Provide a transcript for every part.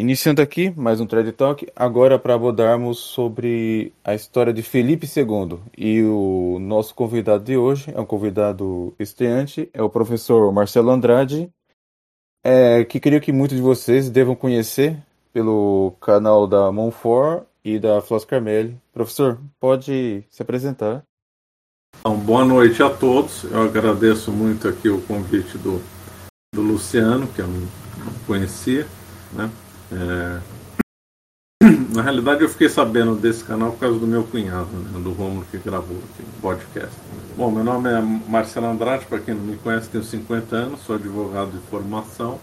Iniciando aqui mais um Thread Talk, agora para abordarmos sobre a história de Felipe II. E o nosso convidado de hoje é um convidado estreante, é o professor Marcelo Andrade, que creio que muitos de vocês devam conhecer pelo canal da Monfort e da Flos Carmeli. Professor, pode se apresentar. Então, boa noite a todos. Eu agradeço muito aqui o convite do Luciano, que eu não conhecia, né? Na realidade eu fiquei sabendo desse canal por causa do meu cunhado, né, do Romulo, que gravou aqui o podcast. Bom, meu nome é Marcelo Andrade, para quem não me conhece, tenho 50 anos, sou advogado de formação.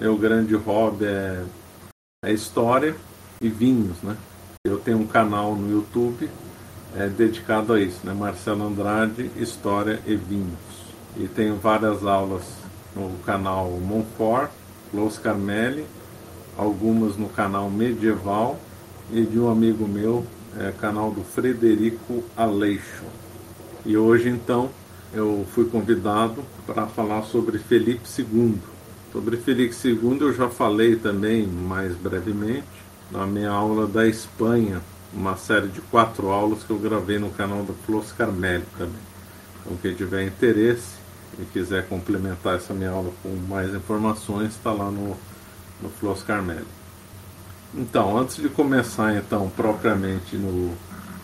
Meu grande hobby é história e vinhos, né? Eu tenho um canal no YouTube dedicado a isso, né? Marcelo Andrade, História e Vinhos. E tenho várias aulas no canal Monfort, Flos Carmeli, algumas no canal Medieval e de um amigo meu, canal do Frederico Aleixo. E hoje, então, eu fui convidado para falar sobre Felipe II. Sobre Felipe II eu já falei também, mais brevemente, na minha aula da Espanha, uma série de 4 aulas que eu gravei no canal do Flos Carmeli também. Então, quem tiver interesse e quiser complementar essa minha aula com mais informações, está lá no Flos Carmeli. Então, antes de começar então propriamente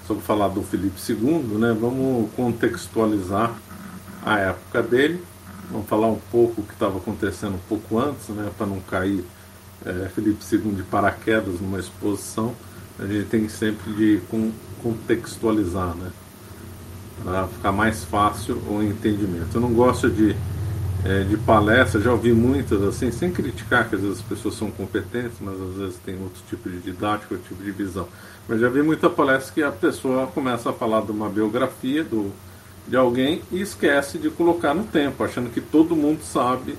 sobre falar do Felipe II, né, vamos contextualizar a época dele, vamos falar um pouco o que estava acontecendo um pouco antes, né, para não cair Felipe II de paraquedas numa exposição. A gente tem sempre de contextualizar, né, para ficar mais fácil o entendimento. Eu não gosto de palestra, já ouvi muitas assim, sem criticar, que às vezes as pessoas são competentes, mas às vezes tem outro tipo de didática, outro tipo de visão. Mas já vi muita palestra que a pessoa começa a falar de uma biografia de alguém e esquece de colocar no tempo, achando que todo mundo sabe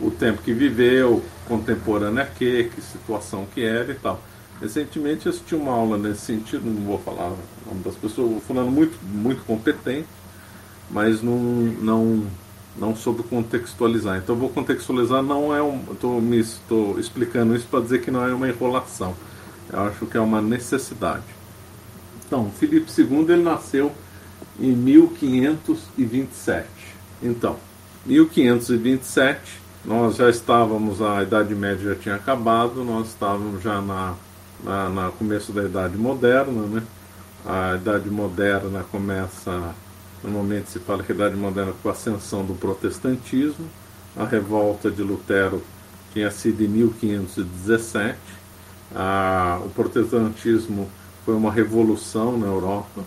o tempo que viveu, contemporâneo a que situação que era e tal. Recentemente eu assisti uma aula nesse sentido, não vou falar o nome das pessoas, falando muito, muito competente, mas não soube contextualizar. Então eu vou contextualizar, não é estou explicando isso para dizer que não é uma enrolação. Eu acho que é uma necessidade. Então, Felipe II, ele nasceu em 1527. Então, 1527, nós já estávamos, a Idade Média já tinha acabado, nós estávamos já no começo da Idade Moderna, né? A Idade Moderna começa, normalmente se fala que a Idade Moderna com a ascensão do protestantismo. A revolta de Lutero tinha sido em 1517. O protestantismo foi uma revolução na Europa,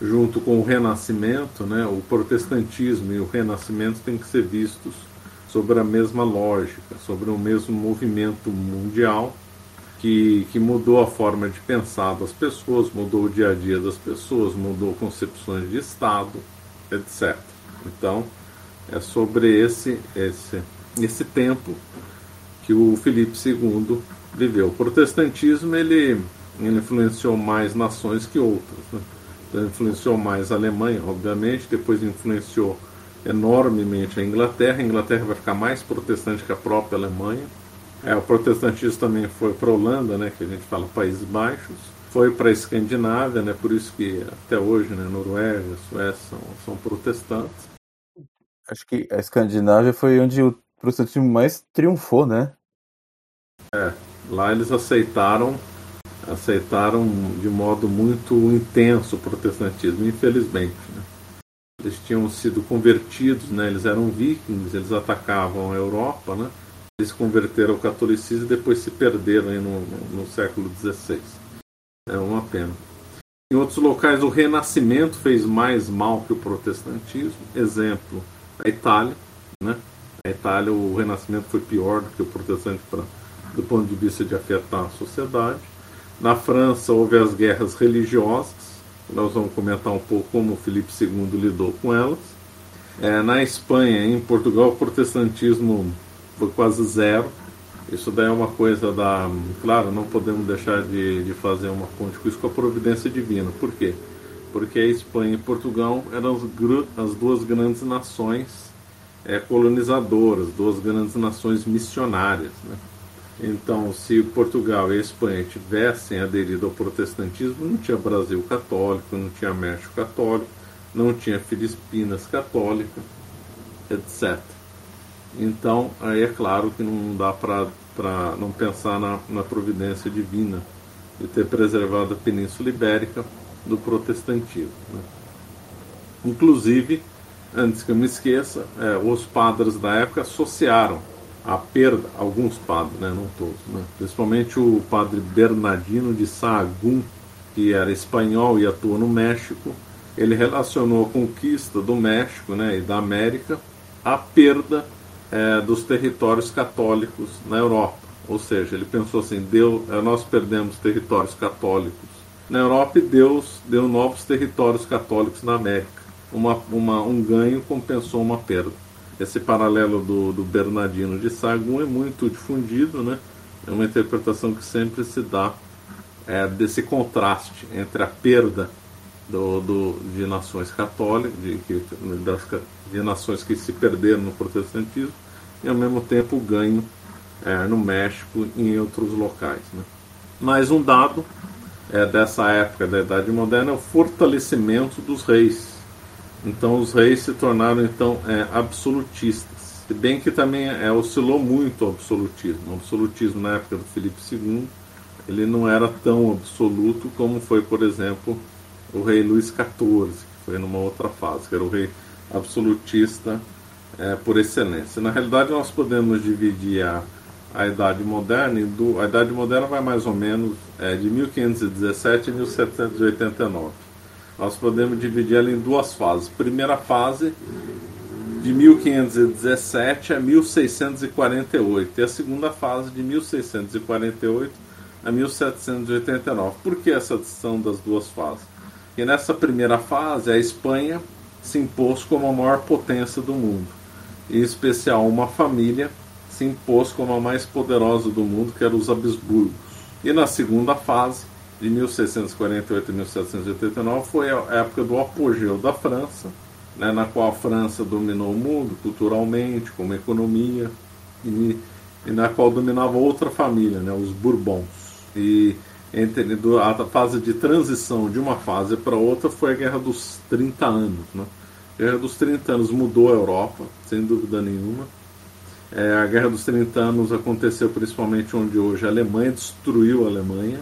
junto com o Renascimento, né? O protestantismo e o Renascimento têm que ser vistos sobre a mesma lógica, sobre o mesmo movimento mundial, que mudou a forma de pensar das pessoas, mudou o dia a dia das pessoas, mudou concepções de Estado, etc. Então, é sobre esse tempo que o Felipe II viveu. O protestantismo ele influenciou mais nações que outras, né? Então, influenciou mais a Alemanha, obviamente, depois influenciou enormemente a Inglaterra. A Inglaterra vai ficar mais protestante que a própria Alemanha. O protestantismo também foi para a Holanda, né, que a gente fala Países Baixos, foi para a Escandinávia, né, por isso que até hoje, né, Noruega, Suécia são protestantes. Acho que a Escandinávia foi onde o protestantismo mais triunfou, né? Lá eles aceitaram de modo muito intenso o protestantismo, infelizmente, né? Eles tinham sido convertidos, né, eles eram vikings, eles atacavam a Europa, né? Eles se converteram ao catolicismo e depois se perderam aí no século XVI. É uma pena. Em outros locais, o Renascimento fez mais mal que o protestantismo. Exemplo, a Itália, né? A Itália, o Renascimento foi pior do que o protestantismo do ponto de vista de afetar a sociedade. Na França, houve as guerras religiosas. Nós vamos comentar um pouco como o Felipe II lidou com elas. Na Espanha e em Portugal, o protestantismo foi quase zero. Isso daí é uma coisa da... Claro, não podemos deixar de fazer uma ponte com isso, com a providência divina. Por quê? Porque a Espanha e Portugal eram as duas grandes nações colonizadoras, duas grandes nações missionárias, né? Então, se Portugal e a Espanha tivessem aderido ao protestantismo, não tinha Brasil católico, não tinha México católico, não tinha Filipinas católica, etc. Então, aí é claro que não dá para não pensar na providência divina de ter preservado a Península Ibérica do protestantismo, né? Inclusive, antes que eu me esqueça, os padres da época associaram a perda, alguns padres, né, não todos, né, principalmente o padre Bernardino de Sahagún, que era espanhol e atuou no México. Ele relacionou a conquista do México, né, e da América à perda dos territórios católicos na Europa. Ou seja, ele pensou assim: nós perdemos territórios católicos na Europa e Deus deu novos territórios católicos na América. Um ganho compensou uma perda. Esse paralelo do Bernardino de Sahagún é muito difundido, né? É uma interpretação que sempre se dá desse contraste entre a perda de nações católicas, de nações que se perderam no protestantismo, e ao mesmo tempo o ganho no México e em outros locais, né? Mas um dado dessa época da Idade Moderna é o fortalecimento dos reis. Então os reis se tornaram absolutistas, se bem que também oscilou muito o absolutismo. O absolutismo na época do Felipe II ele não era tão absoluto como foi, por exemplo, o rei Luís XIV, que foi numa outra fase, que era o rei absolutista por excelência. Na realidade nós podemos dividir a Idade Moderna, a Idade Moderna vai mais ou menos de 1517 a 1789. Nós podemos dividir ela em duas fases. Primeira fase, de 1517 a 1648. E a segunda fase, de 1648 a 1789. Por que essa distinção das duas fases? Porque nessa primeira fase, a Espanha se impôs como a maior potência do mundo. Em especial, uma família se impôs como a mais poderosa do mundo, que era os Habsburgos. E na segunda fase, de 1648 a 1789, foi a época do apogeu da França, né, na qual a França dominou o mundo culturalmente, como economia, e na qual dominava outra família, né, os Bourbons. E a fase de transição de uma fase para outra foi a Guerra dos 30 Anos. Né? A Guerra dos 30 Anos mudou a Europa, sem dúvida nenhuma. A Guerra dos 30 Anos aconteceu principalmente onde hoje a Alemanha, destruiu a Alemanha.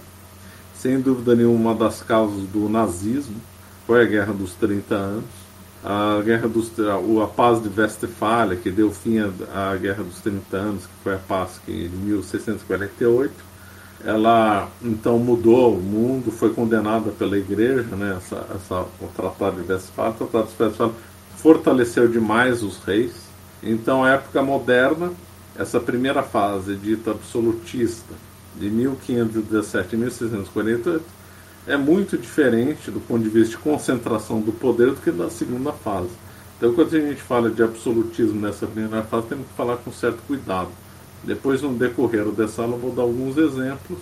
Sem dúvida nenhuma, uma das causas do nazismo foi a Guerra dos 30 Anos. A Paz de Westfália, que deu fim à Guerra dos 30 Anos, que foi a paz de 1648, ela então mudou o mundo, foi condenada pela Igreja, né, o Tratado de Westfália. O Tratado de Westfália fortaleceu demais os reis. Então, a época moderna, essa primeira fase dita absolutista, de 1517 a 1648, é muito diferente do ponto de vista de concentração do poder do que na segunda fase. Então, quando a gente fala de absolutismo nessa primeira fase, temos que falar com certo cuidado. Depois, no decorrer dessa aula, eu vou dar alguns exemplos.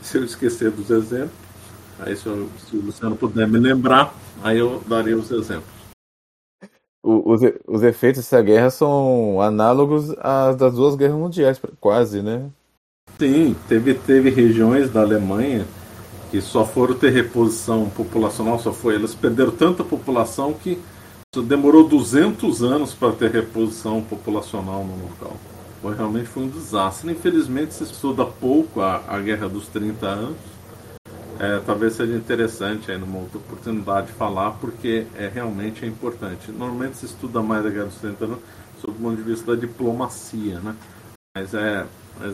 Se eu esquecer dos exemplos, aí se o Luciano puder me lembrar, aí eu darei os exemplos. Os efeitos dessa guerra são análogos às das duas guerras mundiais, quase, né? Sim, teve regiões da Alemanha que só foram ter reposição populacional, elas perderam tanta população que demorou 200 anos para ter reposição populacional no local. Realmente foi um desastre. Infelizmente se estuda pouco a Guerra dos 30 Anos. Talvez seja interessante aí numa outra oportunidade falar, porque realmente é importante. Normalmente se estuda mais a Guerra dos 30 Anos sob o ponto de vista da diplomacia, né? Mas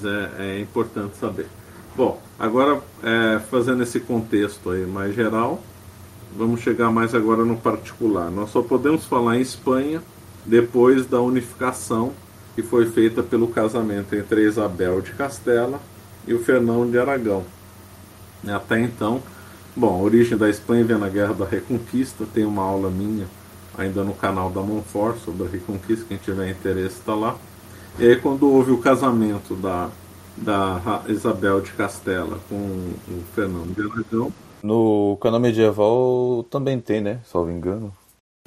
é importante saber. Bom, agora fazendo esse contexto aí mais geral, vamos chegar mais agora no particular. Nós só podemos falar em Espanha depois da unificação que foi feita pelo casamento entre a Isabel de Castela e o Fernão de Aragão. Até então, a origem da Espanha vem na Guerra da Reconquista. Tem uma aula minha ainda no canal da Monfort sobre a Reconquista, quem tiver interesse está lá. E aí, quando houve o casamento da Isabel de Castela com o Fernão de Aragão... No canal medieval também tem, né? Salvo engano.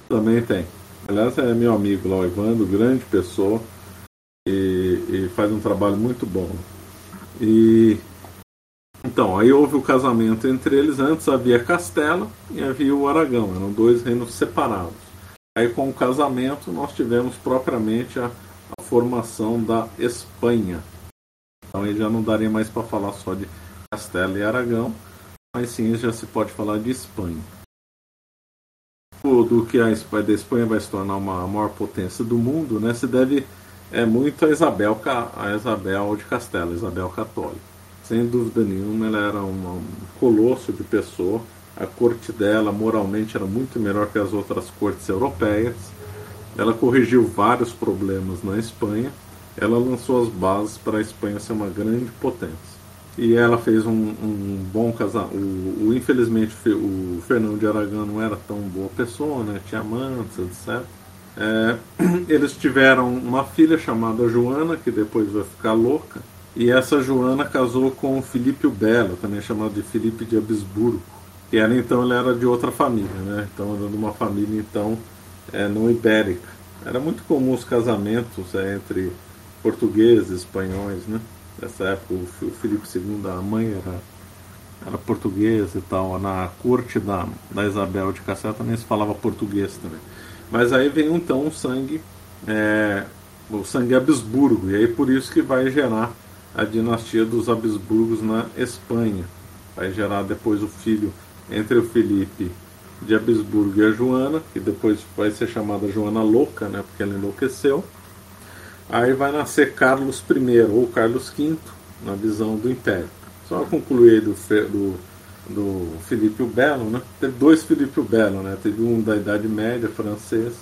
Também tem. Aliás, é meu amigo lá, o Ivando, grande pessoa, e faz um trabalho muito bom. E então, aí houve o casamento entre eles. Antes havia Castela e havia o Aragão, eram dois reinos separados. Aí com o casamento nós tivemos propriamente a formação da Espanha. Então aí já não daria mais para falar só de Castela e Aragão, mas sim já se pode falar de Espanha. Do que a Espanha vai se tornar uma maior potência do mundo, né, se deve muito a Isabel de Castela, Isabel Católica. Sem dúvida nenhuma, ela era um colosso de pessoa. A corte dela, moralmente, era muito melhor que as outras cortes europeias. Ela corrigiu vários problemas na Espanha. Ela lançou as bases para a Espanha ser uma grande potência. E ela fez um bom casamento. Infelizmente, o Fernão de Aragão não era tão boa pessoa, né? Tinha amantes, etc. Eles tiveram uma filha chamada Joana, que depois vai ficar louca. E essa Joana casou com o Filipe o Belo, também chamado de Filipe de Habsburgo. E ela, então, ele era de outra família, né? Então, era de uma família, então, não ibérica. Era muito comum os casamentos entre portugueses e espanhóis, né? Nessa época, o Filipe II, a mãe era portuguesa e tal. Na corte da Isabel de Castela também se falava português também. Mas aí vem, então, o sangue Habsburgo. E aí, por isso que vai gerar a dinastia dos Habsburgos na Espanha. Vai gerar depois o filho entre o Filipe de Habsburgo e a Joana, que depois vai ser chamada Joana Louca, né, porque ela enlouqueceu. Aí vai nascer Carlos I ou Carlos V, na visão do Império. Só concluir do Filipe o Belo, né? Teve dois Filipe o Belo, né? Teve um da Idade Média, francês,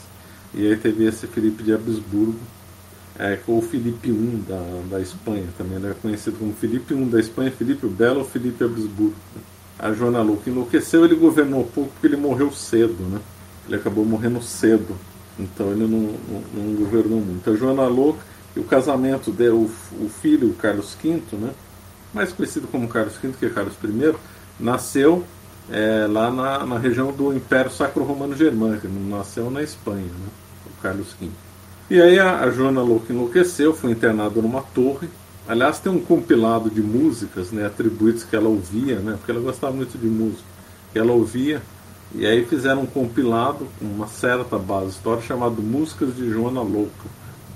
e aí teve esse Filipe de Habsburgo, ou Filipe I da Espanha também, né? Conhecido como Filipe I da Espanha, Filipe o Belo ou Filipe Habsburgo. A Joana Louca enlouqueceu, ele governou pouco porque ele morreu cedo, né? Ele acabou morrendo cedo, então ele não governou muito. A Joana Louca e o casamento deu o filho, o Carlos V, né? Mais conhecido como Carlos V que Carlos I, nasceu lá na região do Império Sacro-Romano-Germânico, nasceu na Espanha, né? O Carlos V. E aí a Joana Louca enlouqueceu, foi internada numa torre. Aliás, tem um compilado de músicas, né, atribuídos que ela ouvia, né, porque ela gostava muito de música, que ela ouvia, e aí fizeram um compilado com uma certa base histórica chamado Músicas de Joana Louca.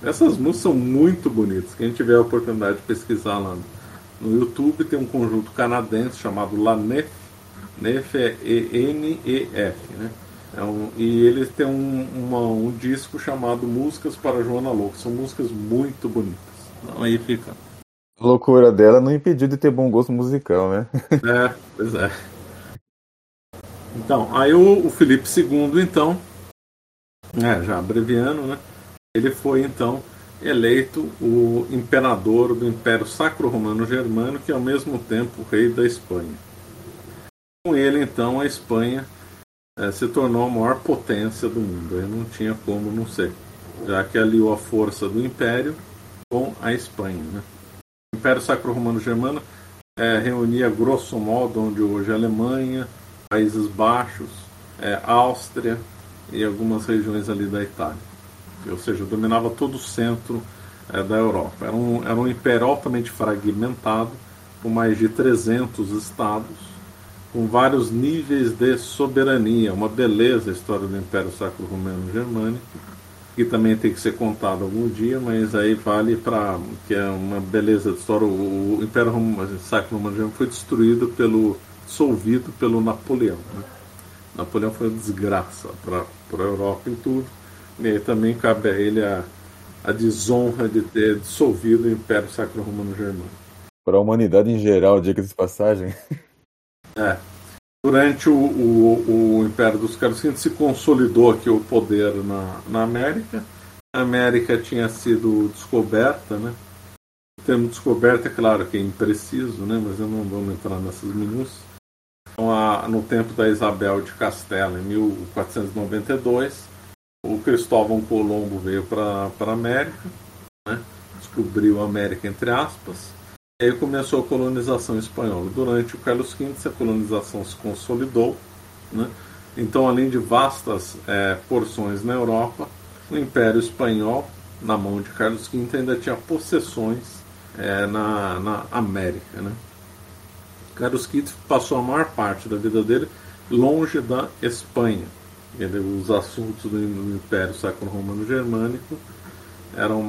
Essas músicas são muito bonitas. Quem tiver a oportunidade de pesquisar lá no YouTube, tem um conjunto canadense chamado La Nef, Nef é E-N-E-F, né? E eles têm um disco chamado Músicas para Joana Louca. São músicas muito bonitas. Então aí fica. A loucura dela não impediu de ter bom gosto musical, né? Pois é. Então, aí o Filipe II, então, já abreviando, né? Ele foi, então, eleito o imperador do Império Sacro-Romano-Germânico e, ao mesmo tempo, rei da Espanha. Com ele, então, a Espanha se tornou a maior potência do mundo. Aí não tinha como não ser, já que aliou a força do Império com a Espanha, né? O Império Sacro-Romano-Germânico reunia, grosso modo, onde hoje é a Alemanha, Países Baixos, Áustria e algumas regiões ali da Itália. Ou seja, dominava todo o centro da Europa. Era um império altamente fragmentado, com mais de 300 estados, com vários níveis de soberania. Uma beleza a história do Império Sacro-Romano-Germânico, que também tem que ser contada algum dia, mas aí vale para... que é uma beleza de história. O Império Sacro-Romano-Germânico foi dissolvido pelo Napoleão, né? Napoleão foi uma desgraça para a Europa em tudo, e aí também cabe a ele a desonra de ter dissolvido o Império Sacro-Romano-Germânico. Para a humanidade em geral, diga-se de passagem. Durante o Império dos Carlos V se consolidou aqui o poder na América. A América tinha sido descoberta, né? O termo descoberta, é claro que é impreciso, né? Mas eu não vou entrar nessas minúcias. Então, no tempo da Isabel de Castela, em 1492, o Cristóvão Colombo veio para a América, né? Descobriu a América, entre aspas, e aí começou a colonização espanhola. Durante o Carlos V, a colonização se consolidou, né? Então, além de vastas porções na Europa, o Império Espanhol, na mão de Carlos V, ainda tinha possessões na América, né? Carusquito passou a maior parte da vida dele longe da Espanha. Os assuntos do Império Sacro-Romano-Germânico eram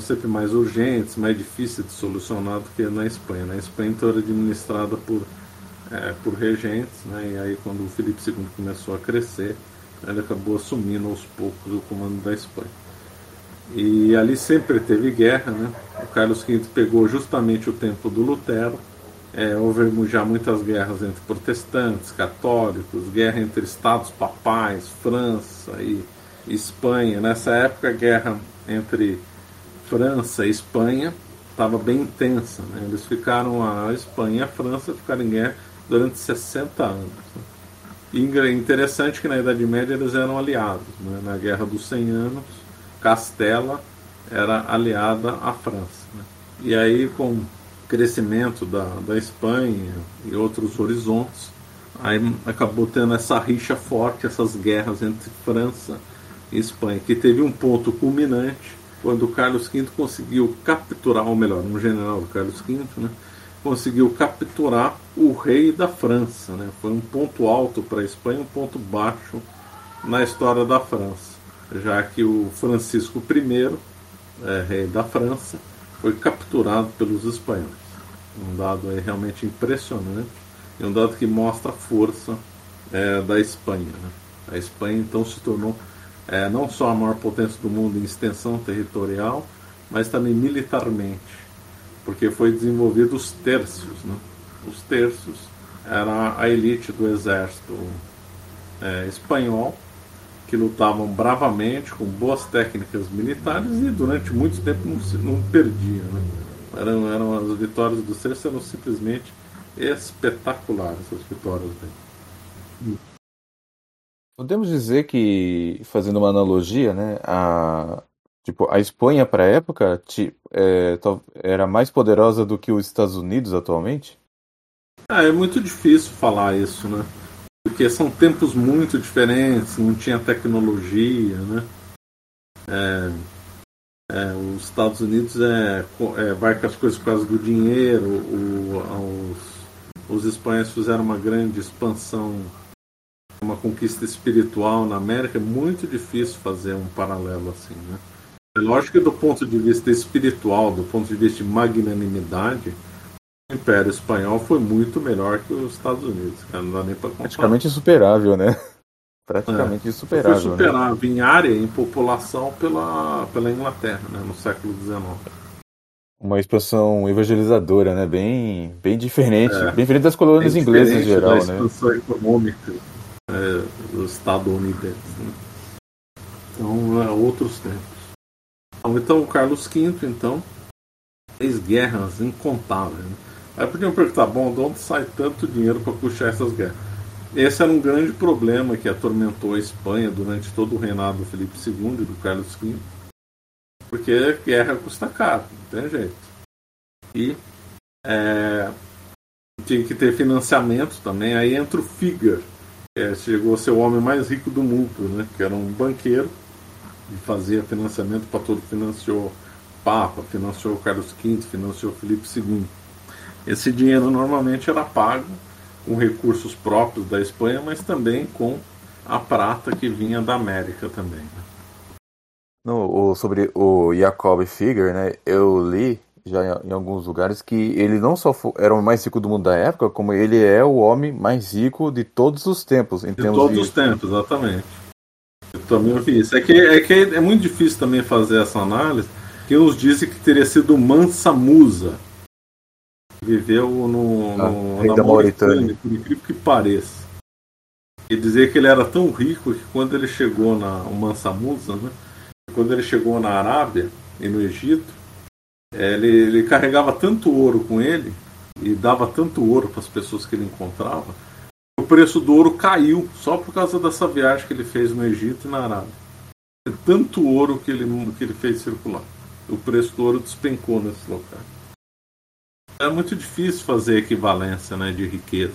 sempre mais urgentes, mais difíceis de solucionar do que na Espanha. Na Espanha então era administrada por regentes, né? E aí quando o Filipe II começou a crescer, ele acabou assumindo aos poucos o comando da Espanha. E ali sempre teve guerra, né? O Carlos V pegou justamente o tempo do Lutero. Houve já muitas guerras entre protestantes, católicos, guerra entre estados papais, França e Espanha. Nessa época a guerra entre França e Espanha estava bem intensa, né? Eles ficaram, a Espanha e a França ficaram em guerra durante 60 anos. E interessante que na Idade Média eles eram aliados, né? Na Guerra dos 100 Anos, Castela era aliada à França, né? E aí com crescimento da Espanha e outros horizontes, aí acabou tendo essa rixa forte, essas guerras entre França e Espanha, que teve um ponto culminante quando o Carlos V conseguiu capturar, ou melhor, um general do Carlos V, né, conseguiu capturar o rei da França, né? Foi um ponto alto para a Espanha, um ponto baixo na história da França, já que o Francisco I, rei da França, foi capturado pelos espanhóis. Um dado aí realmente impressionante, e um dado que mostra a força da Espanha, né? A Espanha então se tornou não só a maior potência do mundo em extensão territorial, mas também militarmente, porque foi desenvolvido os terços, né? Os terços era a elite do exército espanhol, que lutavam bravamente, com boas técnicas militares, e durante muito tempo não perdiam, né? Eram as vitórias dos terços eram simplesmente espetaculares, essas vitórias dele. Podemos dizer que, fazendo uma analogia, né, a Espanha para a época era mais poderosa do que os Estados Unidos atualmente? É muito difícil falar isso, né? Porque são tempos muito diferentes, não tinha tecnologia, né? Os Estados Unidos vai com as coisas por causa do dinheiro, os espanhóis fizeram uma grande expansão, uma conquista espiritual na América. É muito difícil fazer um paralelo assim, né? É lógico que do ponto de vista espiritual, do ponto de vista de magnanimidade, o Império Espanhol foi muito melhor que os Estados Unidos, cara, não dá nem para comparar. Praticamente insuperável, né? Praticamente insuperável. Foi superável, né? Em área, em população, pela Inglaterra, né? No século XIX. Uma expansão evangelizadora, né? Bem diferente, bem diferente das colônias inglesas em geral, né? Expansão econômica dos estadunidenses, né? Então, outros tempos. Então, o Carlos V, fez guerras incontáveis, né? Aí podiam perguntar, bom, de onde sai tanto dinheiro para puxar essas guerras? Esse era um grande problema que atormentou a Espanha durante todo o reinado do Felipe II e do Carlos V, porque guerra custa caro, não tem jeito. E tinha que ter financiamento também. Aí entra o Fugger, chegou a ser o homem mais rico do mundo, né? Que era um banqueiro e fazia financiamento para todo, financiou o Papa, financiou o Carlos V, financiou o Felipe II. Esse dinheiro normalmente era pago com recursos próprios da Espanha, mas também com a prata que vinha da América também, né? Sobre o Jacob Fugger, né, eu li já em alguns lugares que ele não só era o mais rico do mundo da época, como ele é o homem mais rico de todos os tempos. Os tempos, exatamente. Eu também ouvi isso. É que é muito difícil também fazer essa análise, que uns dizem que teria sido Mansa Musa. Viveu na Mauritânia, por incrível que pareça. E dizer que ele era tão rico que quando ele chegou o Mansa Musa, né, quando ele chegou na Arábia e no Egito, ele carregava tanto ouro com ele e dava tanto ouro para as pessoas que ele encontrava, o preço do ouro caiu só por causa dessa viagem que ele fez no Egito e na Arábia. É tanto ouro que ele fez circular. O preço do ouro despencou nesse local. É muito difícil fazer equivalência, né, de riqueza,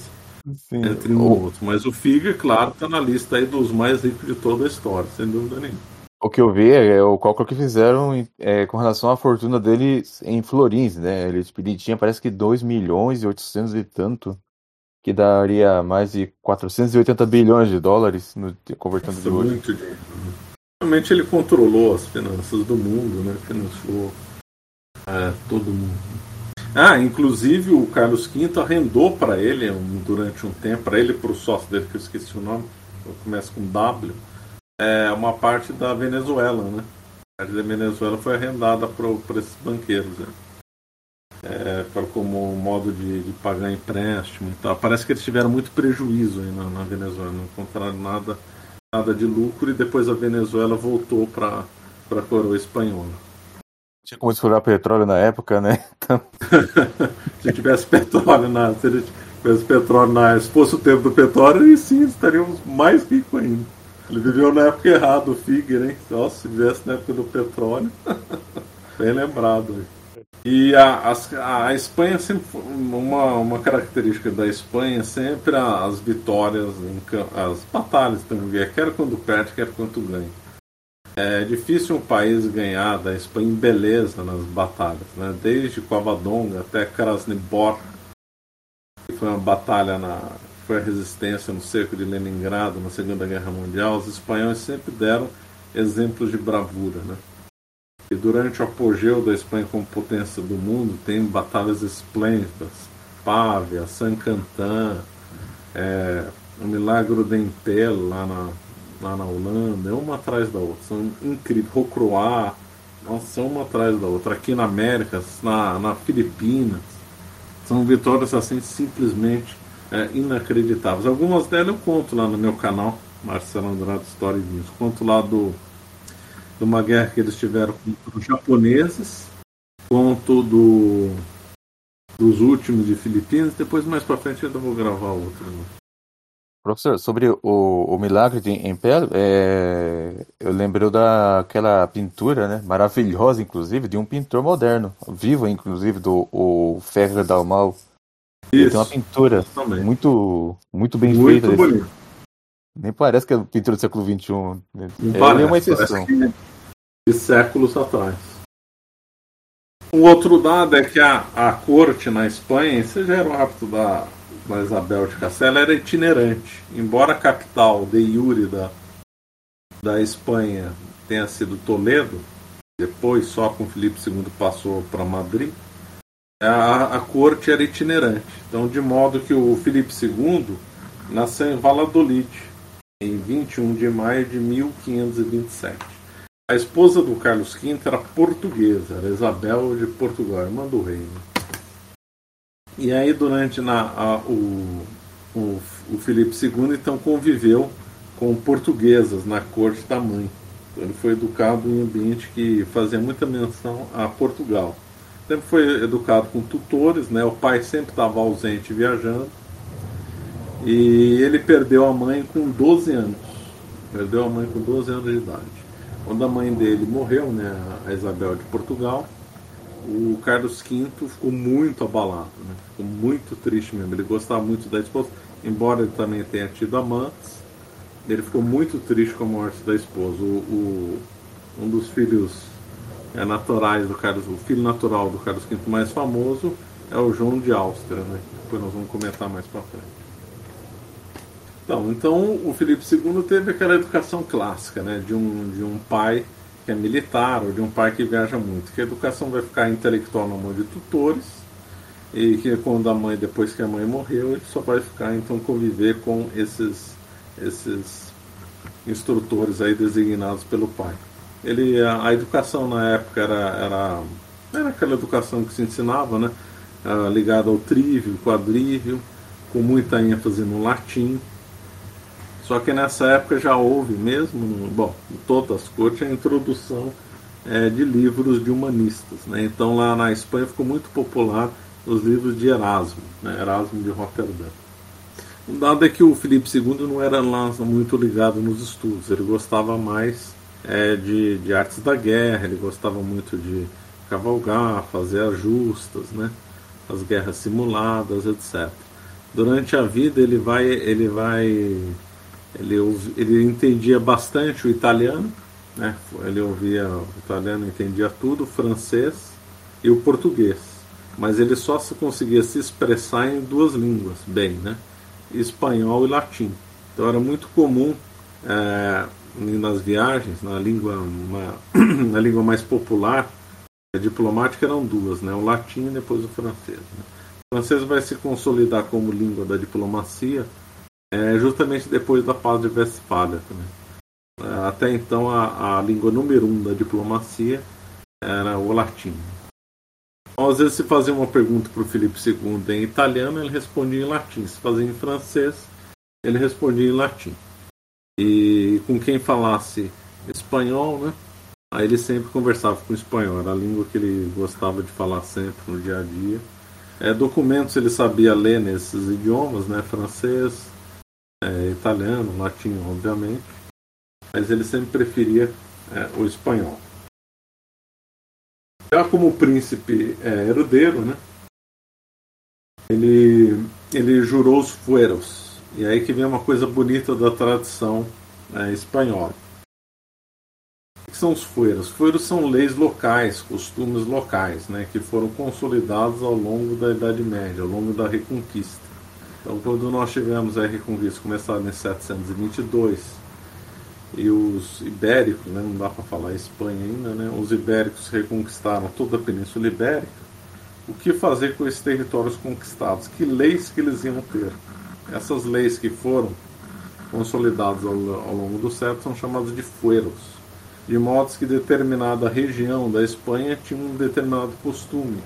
sim, entre um outro. Mas o Fugger, claro, está na lista aí dos mais ricos de toda a história, sem dúvida nenhuma. O que eu vi é o cálculo que fizeram com relação à fortuna dele em florins, né? Ele tinha, parece que 2 milhões e 800 e tanto, que daria mais de 480 bilhões de dólares, convertendo de hoje. Muito dinheiro. Realmente ele controlou as finanças do mundo, né? Financiou todo mundo. Inclusive o Carlos V arrendou para ele, durante um tempo, para ele e para o sócio dele, que eu esqueci o nome, começa com W, uma parte da Venezuela, né? A parte da Venezuela foi arrendada para esses banqueiros, né? Como modo de pagar empréstimo e tal. Parece que eles tiveram muito prejuízo aí na Venezuela, não encontraram nada de lucro, e depois a Venezuela voltou para a coroa espanhola. Tinha como explorar petróleo na época, né? Então... Se fosse o tempo do petróleo, aí sim, estaríamos mais ricos ainda. Ele viveu na época errada, o Fugger, hein? Se vivesse na época do petróleo, bem lembrado, hein? E a Espanha sempre foi uma característica da Espanha, sempre as vitórias, as batalhas também, quer quando perde, quer quando ganha. É difícil um país ganhar da Espanha em beleza nas batalhas, né? Desde Covadonga até Krasnibor, que foi uma batalha foi a resistência no cerco de Leningrado na Segunda Guerra Mundial. Os espanhóis sempre deram exemplos de bravura, né? E durante o apogeu da Espanha como potência do mundo, tem batalhas esplêndidas. Pávia, San Quintín, o Milagro de Entelo, lá na Holanda, é uma atrás da outra. São incríveis. Rocroá, são uma atrás da outra. Aqui na América, na Filipinas, são vitórias assim simplesmente inacreditáveis. Algumas delas eu conto lá no meu canal, Marcelo Andrade, História e Vinhos. Conto lá de uma guerra que eles tiveram contra os japoneses, quanto dos últimos de Filipinas. Depois, mais pra frente, eu ainda vou gravar outro. Né? Professor, sobre o Milagre de Entelo, eu lembrei daquela pintura, né, maravilhosa, inclusive, de um pintor moderno, vivo, inclusive, do Ferrer Dalmau. Isso. Tem uma pintura muito, muito bem feita. Muito bonita. Nem parece que é pintura do século XXI. Não parece, uma exceção. Parece de séculos atrás. Um outro dado é que a corte na Espanha, isso já era o hábito da Isabel de Castela, era itinerante. Embora a capital de iure da Espanha tenha sido Toledo, depois só com Filipe II passou para Madrid, a corte era itinerante. Então, de modo que o Filipe II nasceu em Valladolid, em 21 de maio de 1527. A esposa do Carlos V era portuguesa, era Isabel de Portugal, irmã do rei. E aí, durante o Filipe II, então, conviveu com portuguesas na corte da mãe. Então, ele foi educado em um ambiente que fazia muita menção a Portugal. Sempre foi educado com tutores, né? O pai sempre estava ausente, viajando. E ele perdeu a mãe com 12 anos. Perdeu a mãe com 12 anos de idade. Quando a mãe dele morreu, né, a Isabel de Portugal, o Carlos V ficou muito abalado, né? Ficou muito triste mesmo. Ele gostava muito da esposa, embora ele também tenha tido amantes. Ele ficou muito triste com a morte da esposa. Um dos filhos naturais do Carlos, o filho natural do Carlos V mais famoso é o João de Áustria, né? Depois nós vamos comentar mais pra frente. Então, o Filipe II teve aquela educação clássica, né, de um pai que é militar ou de um pai que viaja muito. Que a educação vai ficar intelectual na mão de tutores, e que depois que a mãe morreu, ele só vai ficar, então, conviver com esses instrutores aí designados pelo pai. A educação na época era aquela educação que se ensinava, né, ligada ao trívio, quadrívio, com muita ênfase no latim. Só que nessa época já houve mesmo, em todas as cortes, a introdução de livros de humanistas, né? Então lá na Espanha ficou muito popular os livros de Erasmo, né? Erasmo de Roterdã. O dado é que o Filipe II não era lá muito ligado nos estudos, ele gostava mais de artes da guerra, ele gostava muito de cavalgar, fazer as justas, né? As guerras simuladas, etc. Durante a vida ele entendia bastante o italiano, né? Ele ouvia o italiano, entendia tudo, o francês e o português, mas ele só conseguia se expressar em duas línguas, bem, né? Espanhol e latim. Então era muito comum nas viagens, na língua mais popular, a diplomática eram duas, né? O latim e depois o francês, né? O francês vai se consolidar como língua da diplomacia justamente depois da Paz de Westfália, né? Até então a língua número 1 da diplomacia era o latim. Então, às vezes se fazia uma pergunta para o Filipe II em italiano, ele respondia em latim. Se fazia em francês, ele respondia em latim. E com quem falasse espanhol, né? Aí ele sempre conversava com o espanhol, era a língua que ele gostava de falar sempre no dia a dia. Documentos ele sabia ler nesses idiomas, né? Francês, italiano, latim, obviamente. Mas ele sempre preferia o espanhol. Já como príncipe herdeiro, né? Ele jurou os fueros. E aí que vem uma coisa bonita da tradição espanhola. O que são os fueros? Fueros são leis locais, costumes locais, né, que foram consolidados ao longo da Idade Média, ao longo da Reconquista. Então, quando nós tivemos a Reconquista começada em 722, e os ibéricos, né, não dá para falar Espanha ainda, né, os ibéricos reconquistaram toda a Península Ibérica, o que fazer com esses territórios conquistados? Que leis que eles iam ter? Essas leis que foram consolidadas ao longo do século são chamadas de fueros. De modo que determinada região da Espanha tinha um determinado costume,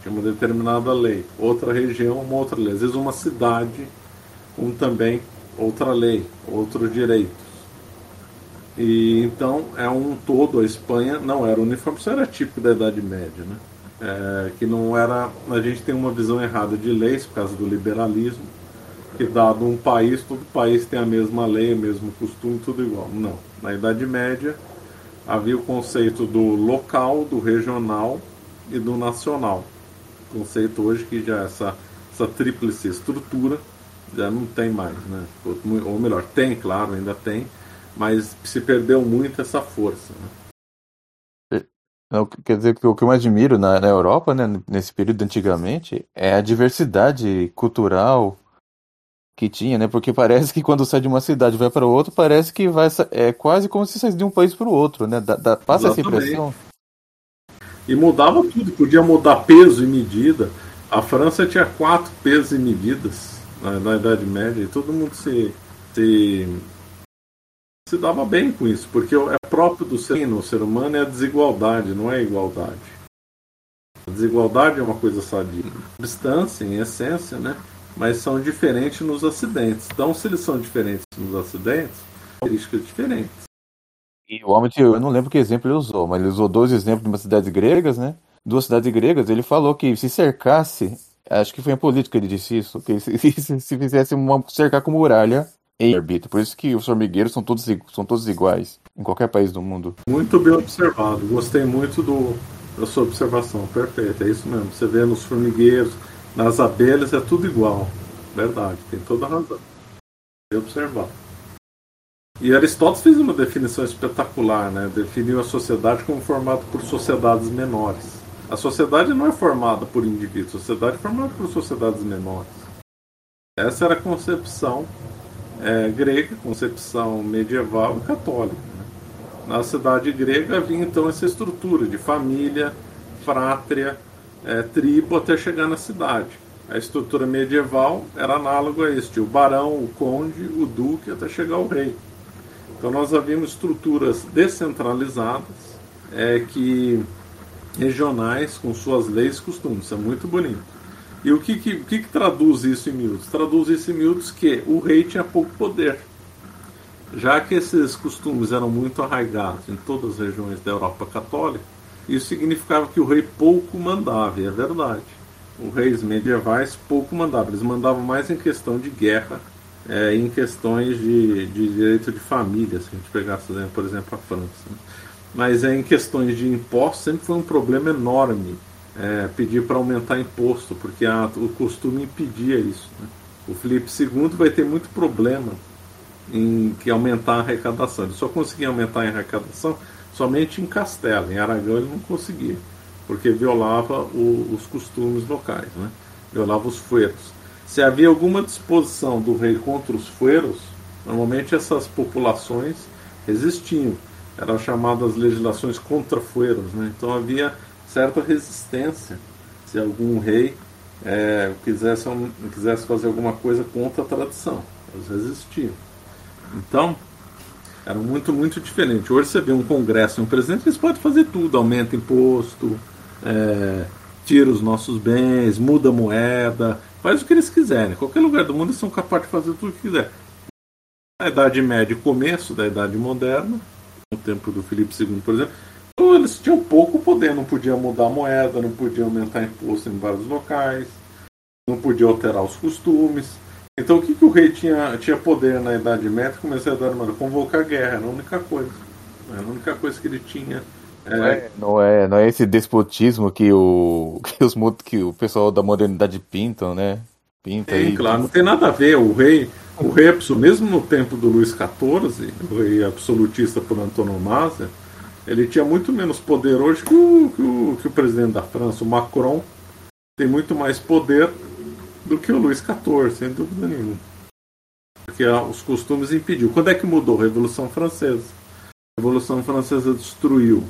tinha uma determinada lei. Outra região, uma outra lei. Às vezes uma cidade, também outra lei, outros direitos. E então é um todo. A Espanha não era uniforme, isso era típico da Idade Média, né? Que não era. A gente tem uma visão errada de leis por causa do liberalismo, que dado um país, todo país tem a mesma lei, o mesmo costume, tudo igual. Não. Na Idade Média havia o conceito do local, do regional e do nacional. O conceito hoje que já essa tríplice estrutura já não tem mais, né? Ou melhor, tem, claro, ainda tem, mas se perdeu muito essa força, né? Quer dizer que o que eu admiro na Europa, né, nesse período antigamente, é a diversidade cultural que tinha, né? Porque parece que quando sai de uma cidade e vai para outra, parece que vai quase como se saísse de um país para o outro, né? Passa essa impressão. E mudava tudo, podia mudar peso e medida. A França tinha 4 pesos e medidas na Idade Média e todo mundo se dava bem com isso, porque é próprio do ser humano é a desigualdade, não é a igualdade. A desigualdade é uma coisa sadia. Distância, em essência, né? Mas são diferentes nos acidentes. Então, se eles são diferentes nos acidentes, são características diferentes. E o homem, eu não lembro que exemplo ele usou, mas ele usou 2 exemplos de duas cidades gregas, ele falou que se cercasse, acho que foi em política ele disse isso, que se fizesse cercar com muralha em órbita. Por isso que os formigueiros são todos iguais, em qualquer país do mundo. Muito bem observado, gostei muito da sua observação, perfeito, é isso mesmo. Você vê nos formigueiros, nas abelhas é tudo igual, verdade, tem toda a razão. Tem que observar. E Aristóteles fez uma definição espetacular, né? Definiu a sociedade como formada por sociedades menores. A sociedade não é formada por indivíduos, a sociedade é formada por sociedades menores. Essa era a concepção grega, concepção medieval e católica, né? Na cidade grega havia então essa estrutura de família, frátria, tribo, até chegar na cidade. A estrutura medieval era análoga a este, o barão, o conde, o duque, até chegar ao rei. Então nós havíamos estruturas descentralizadas, regionais, com suas leis e costumes. Isso é muito bonito. E o que traduz isso em miúdos? Traduz isso em miúdos que o rei tinha pouco poder. Já que esses costumes eram muito arraigados em todas as regiões da Europa católica, isso significava que o rei pouco mandava, e é verdade. Os reis medievais pouco mandavam, eles mandavam mais em questão de guerra, em questões de direito de família, se a gente pegasse, por exemplo, a França, né? Mas em questões de impostos sempre foi um problema enorme pedir para aumentar imposto, porque o costume impedia isso, né? O Filipe II vai ter muito problema em que aumentar a arrecadação. Ele só conseguia aumentar a arrecadação somente em Castela. Em Aragão ele não conseguia, porque violava os costumes locais, né? Violava os fueros. Se havia alguma disposição do rei contra os fueros, normalmente essas populações resistiam. Eram chamadas legislações contra fueros, né? Então havia certa resistência se algum rei quisesse fazer alguma coisa contra a tradição. Eles resistiam. Então era muito, muito diferente. Hoje você vê um congresso e um presidente, eles podem fazer tudo: aumenta imposto, tira os nossos bens, muda a moeda, faz o que eles quiserem. Qualquer lugar do mundo eles são capazes de fazer tudo o que quiser. Na Idade Média e começo da Idade Moderna, no tempo do Filipe II, por exemplo, eles tinham pouco poder, não podiam mudar a moeda, não podiam aumentar imposto em vários locais, não podiam alterar os costumes. Então o que o rei tinha poder na Idade Média? Comecei a dar uma convocar guerra, era a única coisa. Era a única coisa que ele tinha. Não é esse despotismo que o pessoal da modernidade pintam, né? Claro, não tem nada a ver. O rei mesmo no tempo do Luís XIV, o rei absolutista por antonomasia, ele tinha muito menos poder hoje que o presidente da França, o Macron, tem muito mais poder do que o Luís XIV, sem dúvida nenhuma. Porque os costumes impediam. Quando é que mudou? A Revolução Francesa. A Revolução Francesa destruiu,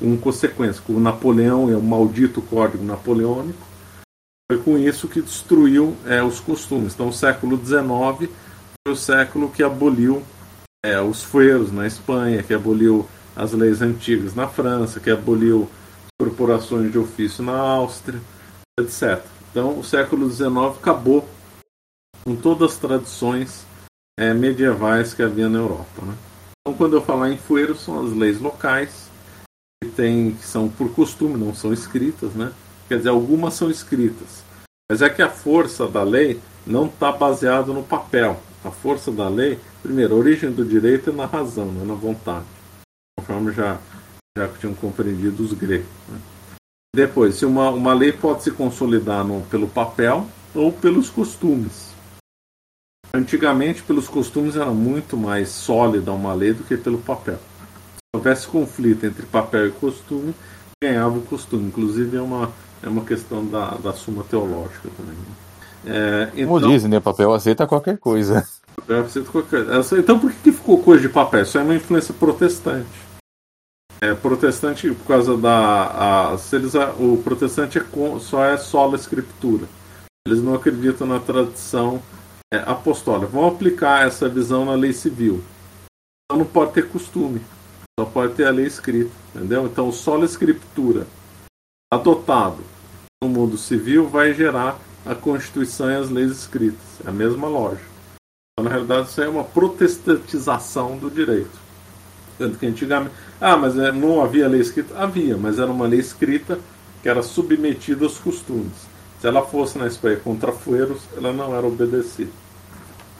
com consequência, com o Napoleão, o maldito Código Napoleônico. Foi com isso que destruiu os costumes. Então o século XIX foi o século que aboliu os fueros na Espanha, que aboliu as leis antigas na França, que aboliu as corporações de ofício na Áustria, etc. Então o século XIX acabou com todas as tradições medievais que havia na Europa, né? Então quando eu falar em fueiros, são as leis locais que são por costume, não são escritas, né? Quer dizer, algumas são escritas, mas é que a força da lei não está baseada no papel. A força da lei, primeiro, a origem do direito é na razão, não é na vontade, conforme já tinham compreendido os gregos, né? Depois, se uma lei pode se consolidar pelo papel ou pelos costumes. Antigamente, pelos costumes era muito mais sólida uma lei do que pelo papel. Se houvesse conflito entre papel e costume, ganhava o costume. Inclusive é uma questão da suma teológica também. Como dizem, né? Papel aceita qualquer coisa. Papel aceita qualquer coisa. Então por que ficou coisa de papel? Isso é uma influência protestante. Protestante, por causa o protestante só é sola escritura. Eles não acreditam na tradição apostólica. Vão aplicar essa visão na lei civil. Então não pode ter costume, só pode ter a lei escrita, entendeu? Então sola escritura adotado no mundo civil vai gerar a Constituição e as leis escritas. É a mesma lógica. Então, na realidade, isso é uma protestantização do direito. Tanto que antigamente... mas não havia lei escrita? Havia, mas era uma lei escrita que era submetida aos costumes. Se ela fosse na Espanha contra fueros, ela não era obedecida.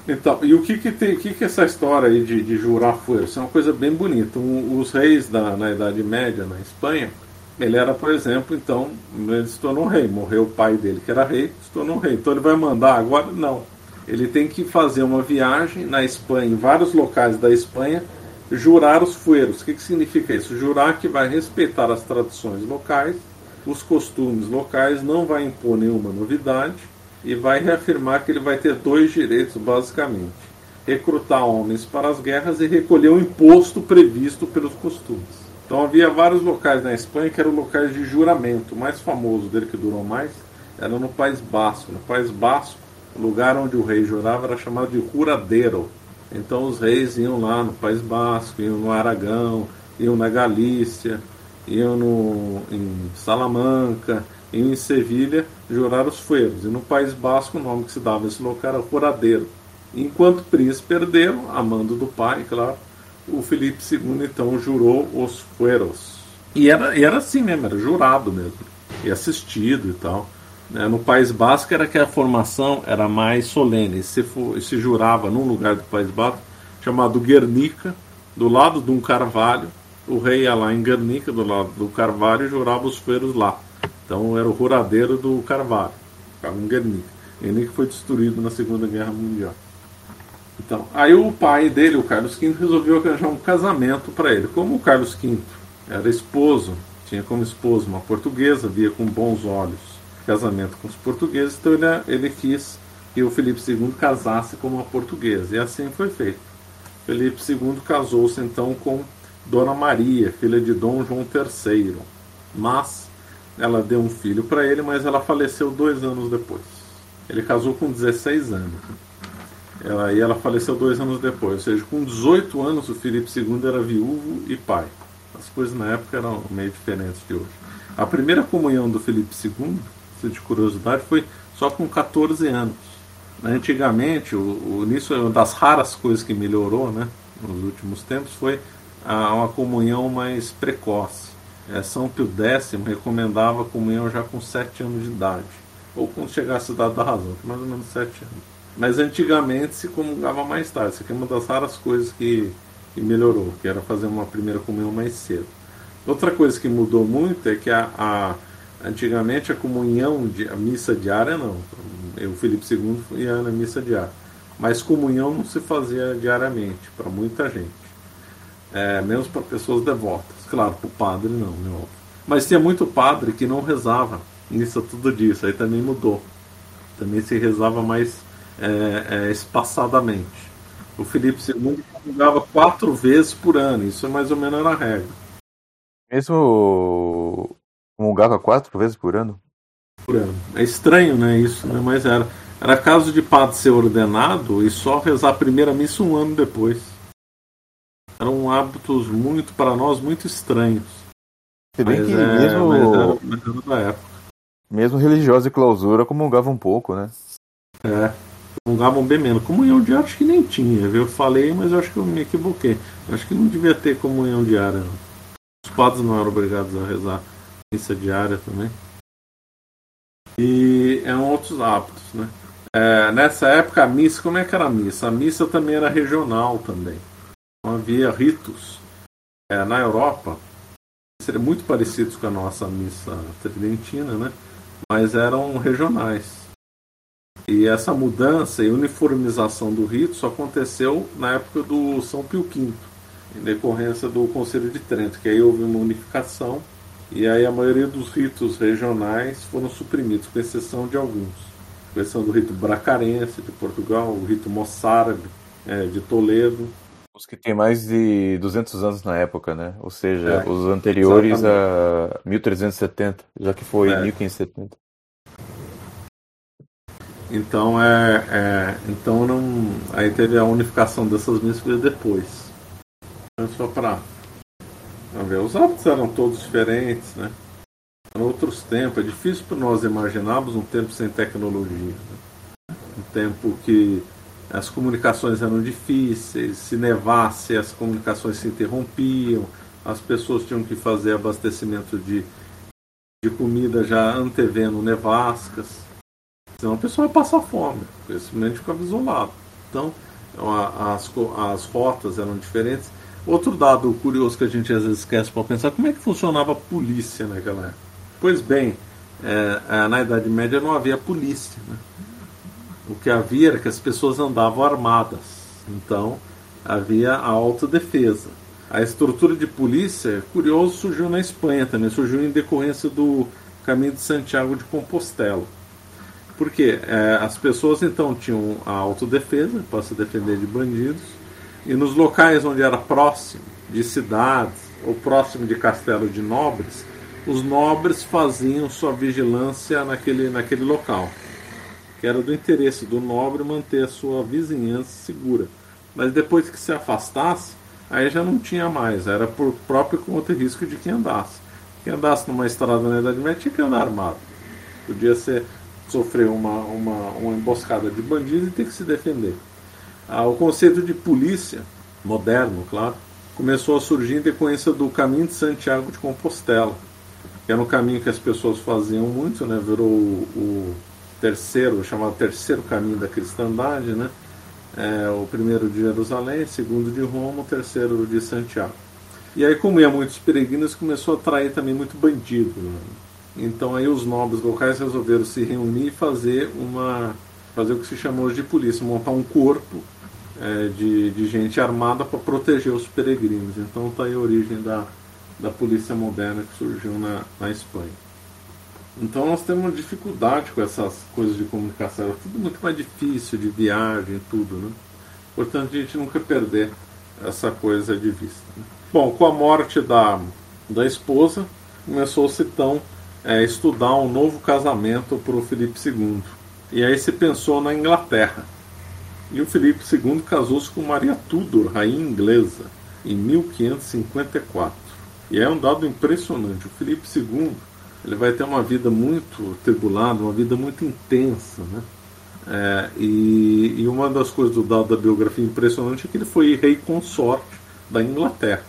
Então, e o que é essa história aí de jurar fueros? É uma coisa bem bonita. Os reis na Idade Média, na Espanha, ele era, por exemplo, então, ele se tornou rei. Morreu o pai dele, que era rei, se tornou rei. Então ele vai mandar agora? Não. Ele tem que fazer uma viagem na Espanha, em vários locais da Espanha, jurar os fueros. O que significa isso? Jurar que vai respeitar as tradições locais, os costumes locais, não vai impor nenhuma novidade e vai reafirmar que ele vai ter dois direitos, basicamente: recrutar homens para as guerras e recolher o imposto previsto pelos costumes. Então havia vários locais na Espanha que eram locais de juramento. O mais famoso dele, que durou mais, era no País Basco. No País Basco, o lugar onde o rei jurava era chamado de juradeiro. Então os reis iam lá no País Basco, iam no Aragão, iam na Galícia, iam em Salamanca, iam em Sevilha jurar os fueros. E no País Basco o nome que se dava a esse local era juradeiro. Enquanto príncipe herdeiro, a mando do pai, claro, o Felipe II então jurou os fueros. E era assim mesmo, era jurado mesmo, e assistido e tal. No País Basco era que a formação era mais solene. Se jurava num lugar do País Basco chamado Guernica, do lado de um carvalho. O rei ia lá em Guernica, do lado do carvalho, e jurava os fueros lá. Então era o juradeiro do carvalho, ficava em Guernica. Guernica foi destruído na Segunda Guerra Mundial. Então, aí o pai dele, o Carlos V, resolveu arranjar um casamento para ele. Como o Carlos V era esposo, tinha como esposo uma portuguesa, via com bons olhos casamento com os portugueses, então ele quis que o Felipe II casasse com uma portuguesa, e assim foi feito. Felipe II casou-se então com Dona Maria, filha de Dom João III, mas ela deu um filho para ele, mas ela faleceu 2 anos depois. Ele casou com 16 anos, ela faleceu 2 anos depois, ou seja, com 18 anos o Felipe II era viúvo e pai. As coisas na época eram meio diferentes de hoje. A primeira comunhão do Felipe II, de curiosidade, foi só com 14 anos. Antigamente, nisso é uma das raras coisas que melhorou, né, nos últimos tempos, foi uma comunhão mais precoce. São Pio X recomendava a comunhão já com 7 anos de idade, ou quando chegasse a idade da razão, mais ou menos 7 anos. Mas antigamente se comungava mais tarde. Isso aqui é uma das raras coisas que melhorou, que era fazer uma primeira comunhão mais cedo. Outra coisa que mudou muito é que antigamente a comunhão, a missa diária não. O Felipe II ia na missa diária. Mas comunhão não se fazia diariamente, para muita gente. Menos para pessoas devotas. Claro, para o padre não, né? Mas tinha muito padre que não rezava missa todo dia. Isso aí também mudou. Também se rezava mais espaçadamente. O Felipe II comungava 4 vezes por ano. Isso mais ou menos era a regra. Mesmo comungava 4 vezes por ano? Por ano. É estranho, né, isso, né? Mas era caso de padre ser ordenado e só rezar a primeira missa 1 ano depois. Eram hábitos muito, para nós, muito estranhos. Se bem que mesmo da época. Mesmo religiosa e clausura comungavam um pouco, né? Comungavam bem menos. Comunhão diária acho que nem tinha, viu? Eu falei, mas eu acho que eu me equivoquei. Eu acho que não devia ter comunhão diária, não. Os padres não eram obrigados a rezar missa diária também. E eram outros hábitos, né? Nessa época a missa, como é que era a missa? A missa também era regional também. Então havia ritos na Europa, seriam muito parecidos com a nossa missa tridentina, né? Mas eram regionais. E essa mudança e uniformização do rito só aconteceu na época do São Pio V, em decorrência do Concílio de Trento, que aí houve uma unificação e aí a maioria dos ritos regionais foram suprimidos, com exceção de alguns. Com exceção do rito bracarense de Portugal, o rito moçárabe de Toledo. Os que tem mais de 200 anos na época, né? Ou seja, os anteriores a 1370, já que foi 1570. Então, então não, aí teve a unificação dessas missas depois. Só para ver, os hábitos eram todos diferentes, né? Eram outros tempos. É difícil para nós imaginarmos um tempo sem tecnologia, né? Um tempo que as comunicações eram difíceis, se nevasse as comunicações se interrompiam, as pessoas tinham que fazer abastecimento de comida já antevendo nevascas, senão a pessoa ia passar fome, simplesmente ficava isolado. Então as rotas eram diferentes. Outro dado curioso que a gente às vezes esquece para pensar, como é que funcionava a polícia naquela época? Pois bem, na Idade Média não havia polícia, né? O que havia era que as pessoas andavam armadas. Então, havia a autodefesa. A estrutura de polícia, curioso, surgiu na Espanha também. Surgiu em decorrência do Caminho de Santiago de Compostela. Por quê? As pessoas então tinham a autodefesa, para se defender de bandidos. E nos locais onde era próximo de cidades ou próximo de castelo de nobres, os nobres faziam sua vigilância naquele local, que era do interesse do nobre manter a sua vizinhança segura. Mas depois que se afastasse, aí já não tinha mais, era por próprio conta e risco de quem andasse. Quem andasse numa estrada na Idade Média tinha que andar armado. Podia sofrer uma emboscada de bandidos e ter que se defender. O conceito de polícia, moderno, claro, começou a surgir em decorrência do Caminho de Santiago de Compostela, que era um caminho que as pessoas faziam muito, né? Virou o terceiro, chamado terceiro caminho da cristandade, né? O primeiro de Jerusalém, o segundo de Roma, o terceiro de Santiago. E aí, como ia muitos peregrinos, começou a atrair também muito bandido, né? Então aí os nobres locais resolveram se reunir e fazer o que se chamou hoje de polícia, montar um corpo de gente armada para proteger os peregrinos. Então está aí a origem da polícia moderna que surgiu na Espanha. Então nós temos uma dificuldade com essas coisas de comunicação. É tudo muito mais difícil, de viagem, tudo, né? Portanto, a gente nunca perder essa coisa de vista, né? Bom, com a morte da esposa, começou-se então estudar um novo casamento para o Felipe II. E aí se pensou na Inglaterra. E o Felipe II casou-se com Maria Tudor, rainha inglesa, em 1554. E é um dado impressionante. O Felipe II, ele vai ter uma vida muito tribulada, uma vida muito intensa, né? E uma das coisas do dado da biografia impressionante é que ele foi rei consorte da Inglaterra.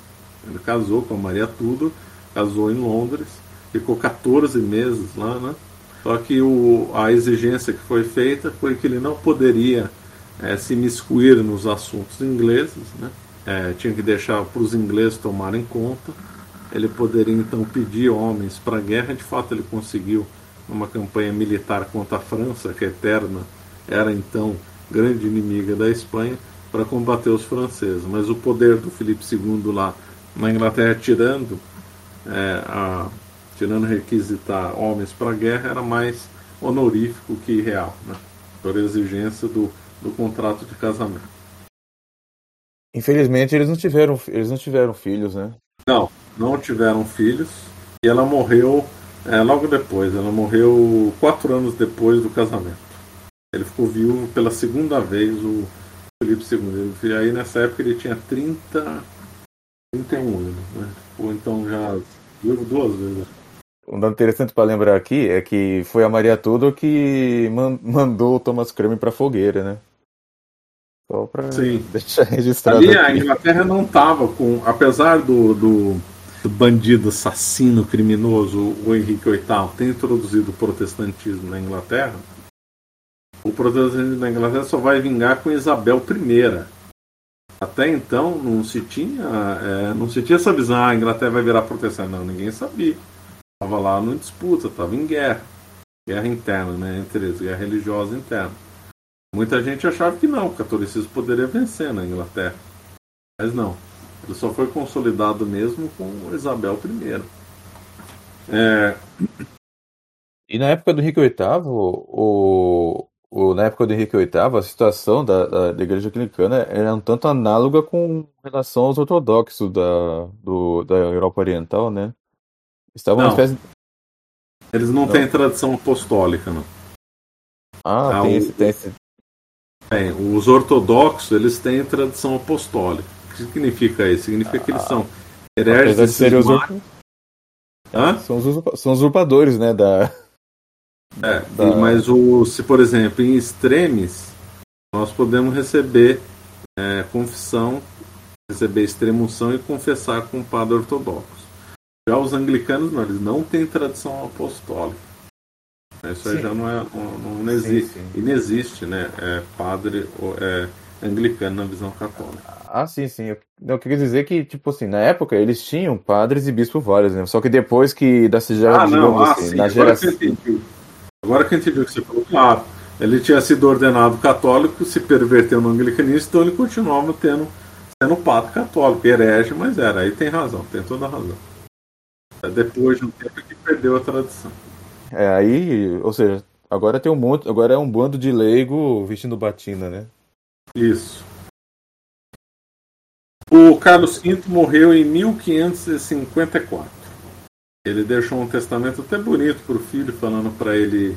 Ele casou com a Maria Tudor, casou em Londres, ficou 14 meses lá, né? Só que a exigência que foi feita foi que ele não poderia se miscuir nos assuntos ingleses, né? Tinha que deixar para os ingleses tomarem conta. Ele poderia então pedir homens para a guerra. De fato, ele conseguiu uma campanha militar contra a França, que a eterna era então grande inimiga da Espanha, para combater os franceses. Mas o poder do Felipe II lá na Inglaterra, tirando requisitar homens para a guerra, era mais honorífico que real, né? Por exigência do contrato de casamento. Infelizmente eles não tiveram filhos, né? Não tiveram filhos, e ela morreu logo depois. Ela morreu 4 anos depois do casamento. Ele ficou viúvo pela segunda vez, o Felipe II. E aí nessa época ele tinha 31 anos, né? Ou então já viúvo 2 vezes. Um dado interessante para lembrar aqui é que foi a Maria Tudor que mandou o Thomas Crumb para a fogueira, né? Só para deixar registrado. Ali aqui, a Inglaterra não estava com, apesar do bandido, assassino, criminoso, o Henrique VIII ter introduzido o protestantismo na Inglaterra, o protestantismo na Inglaterra só vai vingar com Isabel I. Até então não se tinha essa visão, a Inglaterra vai virar protestante. Não, ninguém sabia. Estava lá numa disputa, estava em guerra interna, né, entre eles, guerra religiosa interna. Muita gente achava que não, o catolicismo poderia vencer na Inglaterra, mas não. Ele só foi consolidado mesmo com Isabel I. E na época do Henrique VIII, a situação da Igreja Anglicana era um tanto análoga com relação aos ortodoxos da Europa Oriental, né? Estavam uma espécie... Eles não têm tradição apostólica, não. Tem esse. Os ortodoxos, eles têm tradição apostólica. O que significa isso? Significa que eles são hereges cismáticos. São os usurpadores, né? Mas se, por exemplo, em extremis, nós podemos receber confissão, receber extrema-unção e confessar com o padre ortodoxo. Já os anglicanos não, eles não têm tradição apostólica. Isso aí já não existe. Sim. E não existe, né, padre anglicano na visão católica. Sim. Eu queria dizer que, tipo assim, na época eles tinham padres e bispos vários, né? Só que depois que da geração... Agora que eu entendi o que você falou, claro. Ele tinha sido ordenado católico, se perverteu no anglicanismo, então ele continuava sendo padre católico, herege, mas era. Aí tem razão, tem toda a razão. Depois de um tempo que perdeu a tradição. Ou seja, agora tem agora é um bando de leigo vestindo batina, né? Isso. O Carlos V morreu em 1554. Ele deixou um testamento até bonito para o filho, falando para ele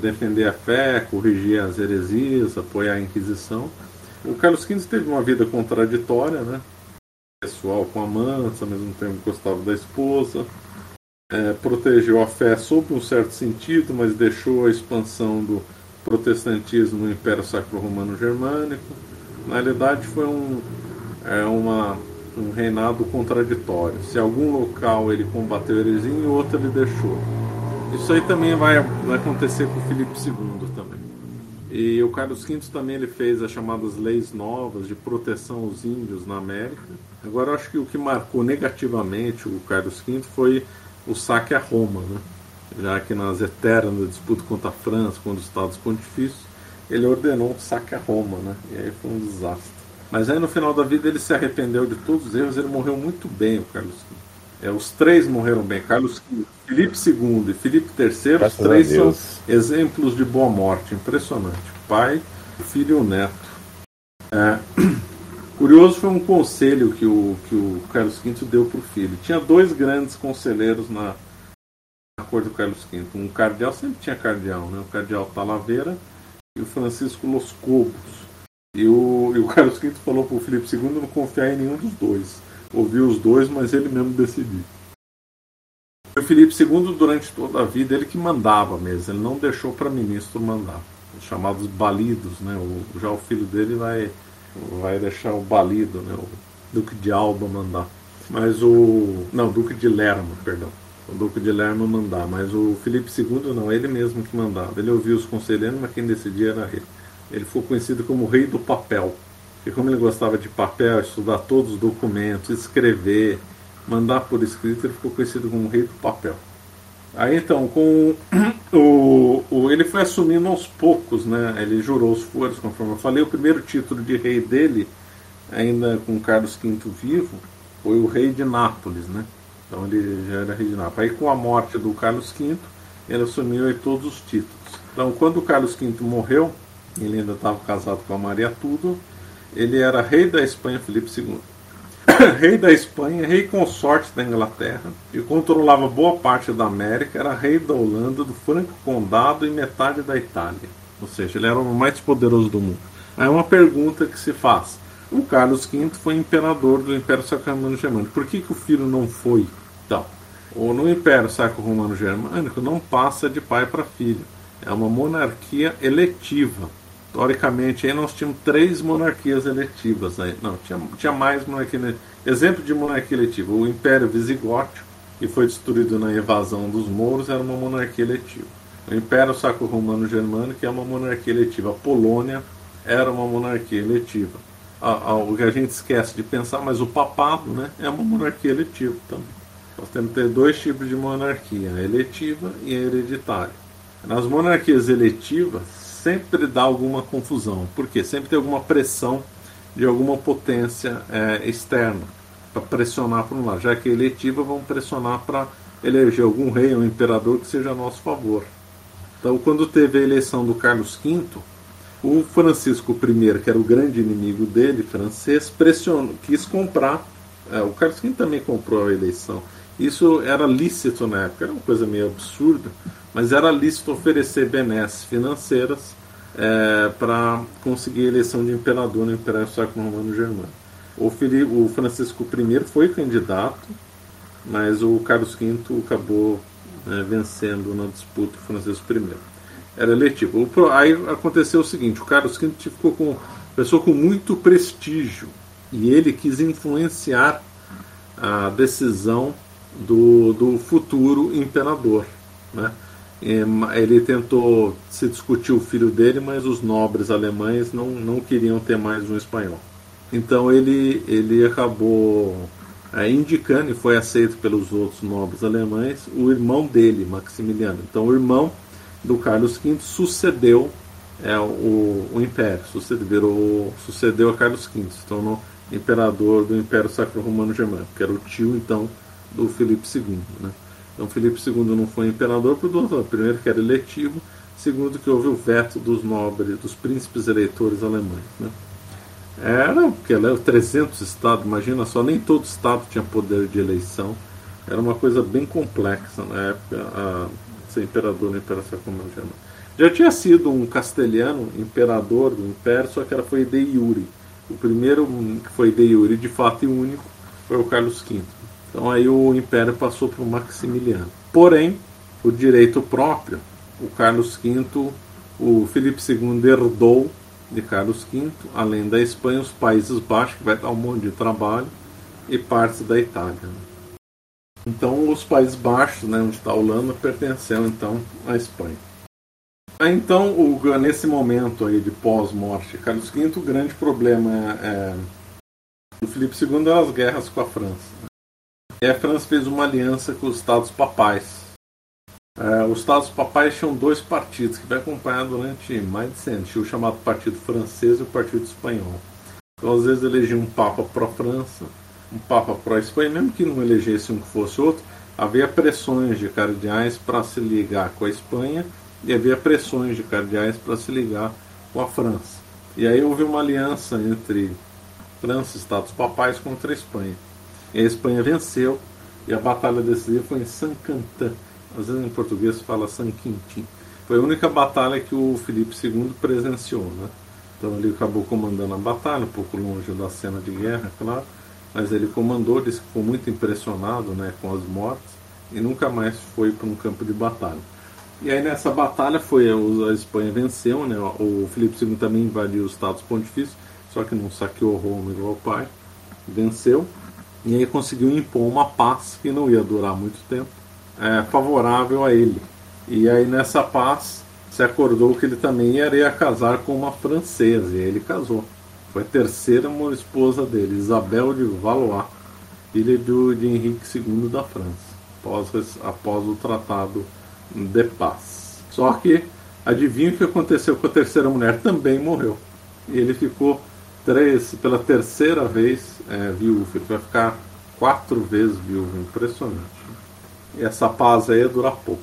defender a fé, corrigir as heresias, apoiar a Inquisição. O Carlos V teve uma vida contraditória, né? Pessoal com a Mansa, ao mesmo tempo gostava da esposa. Protegeu a fé sob um certo sentido, mas deixou a expansão do protestantismo no Império Sacro-Romano-Germânico. Na realidade, foi um reinado contraditório. Se em algum local ele combateu a heresia, em outro ele deixou. Isso aí também vai acontecer com o Filipe II também. E o Carlos V também, ele fez as chamadas leis novas de proteção aos índios na América. Agora, eu acho que o que marcou negativamente o Carlos V foi o saque a Roma, né? Já que nas eternas disputas contra a França, contra os Estados Pontifícios, ele ordenou um saque a Roma, né? E aí foi um desastre. Mas aí no final da vida ele se arrependeu de todos os erros, ele morreu muito bem, o Carlos V. Os três morreram bem, Carlos V, Felipe II e Felipe III, os três são exemplos de boa morte, impressionante. Pai, filho e o neto. Curioso foi um conselho que o Carlos V deu para o filho. Tinha dois grandes conselheiros na corte do Carlos V. Um cardeal, sempre tinha cardeal, né? O cardeal Talavera e o Francisco Los Cobos. E o Carlos V falou para o Felipe II não confiar em nenhum dos dois. Ouviu os dois, mas ele mesmo decidiu. O Felipe II, durante toda a vida, ele que mandava mesmo. Ele não deixou para ministro mandar. Os chamados balidos, né? Já o filho dele vai deixar o balido, né? O Duque de Alba mandar. Mas o... Não, Duque de Lerma, perdão. O Duque de Lerma mandar. Mas o Felipe II não, ele mesmo que mandava. Ele ouvia os conselheiros, mas quem decidia era ele. Ele foi conhecido como o Rei do Papel. E como ele gostava de papel, estudar todos os documentos, escrever, mandar por escrito, ele ficou conhecido como o Rei do Papel. Aí então, com ele foi assumindo aos poucos, né? Ele jurou os furos, conforme eu falei. O primeiro título de rei dele, ainda com Carlos V vivo, foi o rei de Nápoles, né? Então ele já era rei de Nápoles. Aí com a morte do Carlos V, ele assumiu aí todos os títulos. Então quando o Carlos V morreu, ele ainda estava casado com a Maria Tudor, ele era rei da Espanha, Felipe II. Rei da Espanha, rei consorte da Inglaterra, e controlava boa parte da América, era rei da Holanda, do Franco Condado e metade da Itália. Ou seja, ele era o mais poderoso do mundo. Aí uma pergunta que se faz: o Carlos V foi imperador do Império Sacro-Romano-Germânico, por que o filho não foi? Então, no Império Sacro-Romano-Germânico não passa de pai para filho, é uma monarquia eletiva. Teoricamente, aí nós tínhamos três monarquias eletivas. Né? Não, tinha mais monarquia. Exemplo de monarquia eletiva: o Império Visigótico, que foi destruído na invasão dos mouros, era uma monarquia eletiva. O Império Sacro-Romano-Germânico é uma monarquia eletiva. A Polônia era uma monarquia eletiva. O que a gente esquece de pensar, mas o papado, né, é uma monarquia eletiva também. Nós temos que ter dois tipos de monarquia: a eletiva e a hereditária. Nas monarquias eletivas, sempre dá alguma confusão, porque sempre tem alguma pressão de alguma potência externa para pressionar para um lado. Já que é eletiva, vamos pressionar para eleger algum rei ou imperador que seja a nosso favor. Então, quando teve a eleição do Carlos V, o Francisco I, que era o grande inimigo dele, francês, pressionou, quis comprar. O Carlos V também comprou a eleição. Isso era lícito na época, era uma coisa meio absurda, mas era lícito oferecer benesses financeiras para conseguir a eleição de imperador no Império Sacro-Romano-Germânico. O Francisco I foi candidato, mas o Carlos V acabou vencendo na disputa o Francisco I. Era eletivo. Aí aconteceu o seguinte: o Carlos V ficou com uma pessoa com muito prestígio e ele quis influenciar a decisão do futuro imperador, né? Ele tentou se discutir o filho dele, mas os nobres alemães não queriam ter mais um espanhol. Então ele acabou indicando, e foi aceito pelos outros nobres alemães, o irmão dele, Maximiliano. Então o irmão do Carlos V sucedeu o império, sucedeu a Carlos V, se tornou imperador do Império Sacro-Romano-Germânico, que era o tio então do Felipe II, né? Então Felipe II não foi imperador por duas razões: primeiro, que era eletivo; segundo, que houve o veto dos nobres, dos príncipes eleitores alemães, né? Era porque era 300 estados, imagina só, nem todo estado tinha poder de eleição, era uma coisa bem complexa na época ser imperador no Império Sacro-Romano-Germânico. Já tinha sido um castelhano imperador do Império, só que ela foi de iure. O primeiro que foi de iure de fato e único foi o Carlos V. Então aí o império passou para o Maximiliano. Porém, o direito próprio, o Carlos V, o Felipe II herdou de Carlos V, além da Espanha, os Países Baixos, que vai dar um monte de trabalho, e partes da Itália. Então os Países Baixos, né, onde está a Holanda, pertenceu então à Espanha. Aí, então, nesse momento aí de pós-morte de Carlos V, o grande problema do Felipe II é as guerras com a França. E a França fez uma aliança com os Estados Papais. Os Estados Papais tinham dois partidos que vai acompanhar durante mais de 100 anos. Tinha o chamado Partido Francês e o Partido Espanhol. Então, às vezes, elegiam um Papa pró-França, um Papa pró-Espanha, mesmo que não elegesse um que fosse outro. Havia pressões de cardeais para se ligar com a Espanha e havia pressões de cardeais para se ligar com a França. E aí houve uma aliança entre França e Estados Papais contra a Espanha. E a Espanha venceu, e a batalha decisiva foi em San Quintín. Às vezes em português se fala San Quintín. Foi a única batalha que o Filipe II presenciou, né? Então ele acabou comandando a batalha, um pouco longe da cena de guerra, claro. Mas ele comandou, disse que ficou muito impressionado, né, com as mortes, e nunca mais foi para um campo de batalha. E aí nessa batalha foi a Espanha venceu, né? O Filipe II também invadiu os Estados Pontifícios, só que não saqueou Roma igual o pai, venceu. E aí conseguiu impor uma paz que não ia durar muito tempo, favorável a ele. E aí nessa paz se acordou que ele também iria casar com uma francesa, e aí ele casou. Foi a terceira esposa dele, Isabel de Valois, filha de Henrique II da França, após o Tratado de Paz. Só que, adivinha o que aconteceu com a terceira mulher? Também morreu. E ele ficou pela terceira vez viúvo. Ele vai ficar 4 vezes viúvo. Impressionante. E essa paz aí ia durar pouco.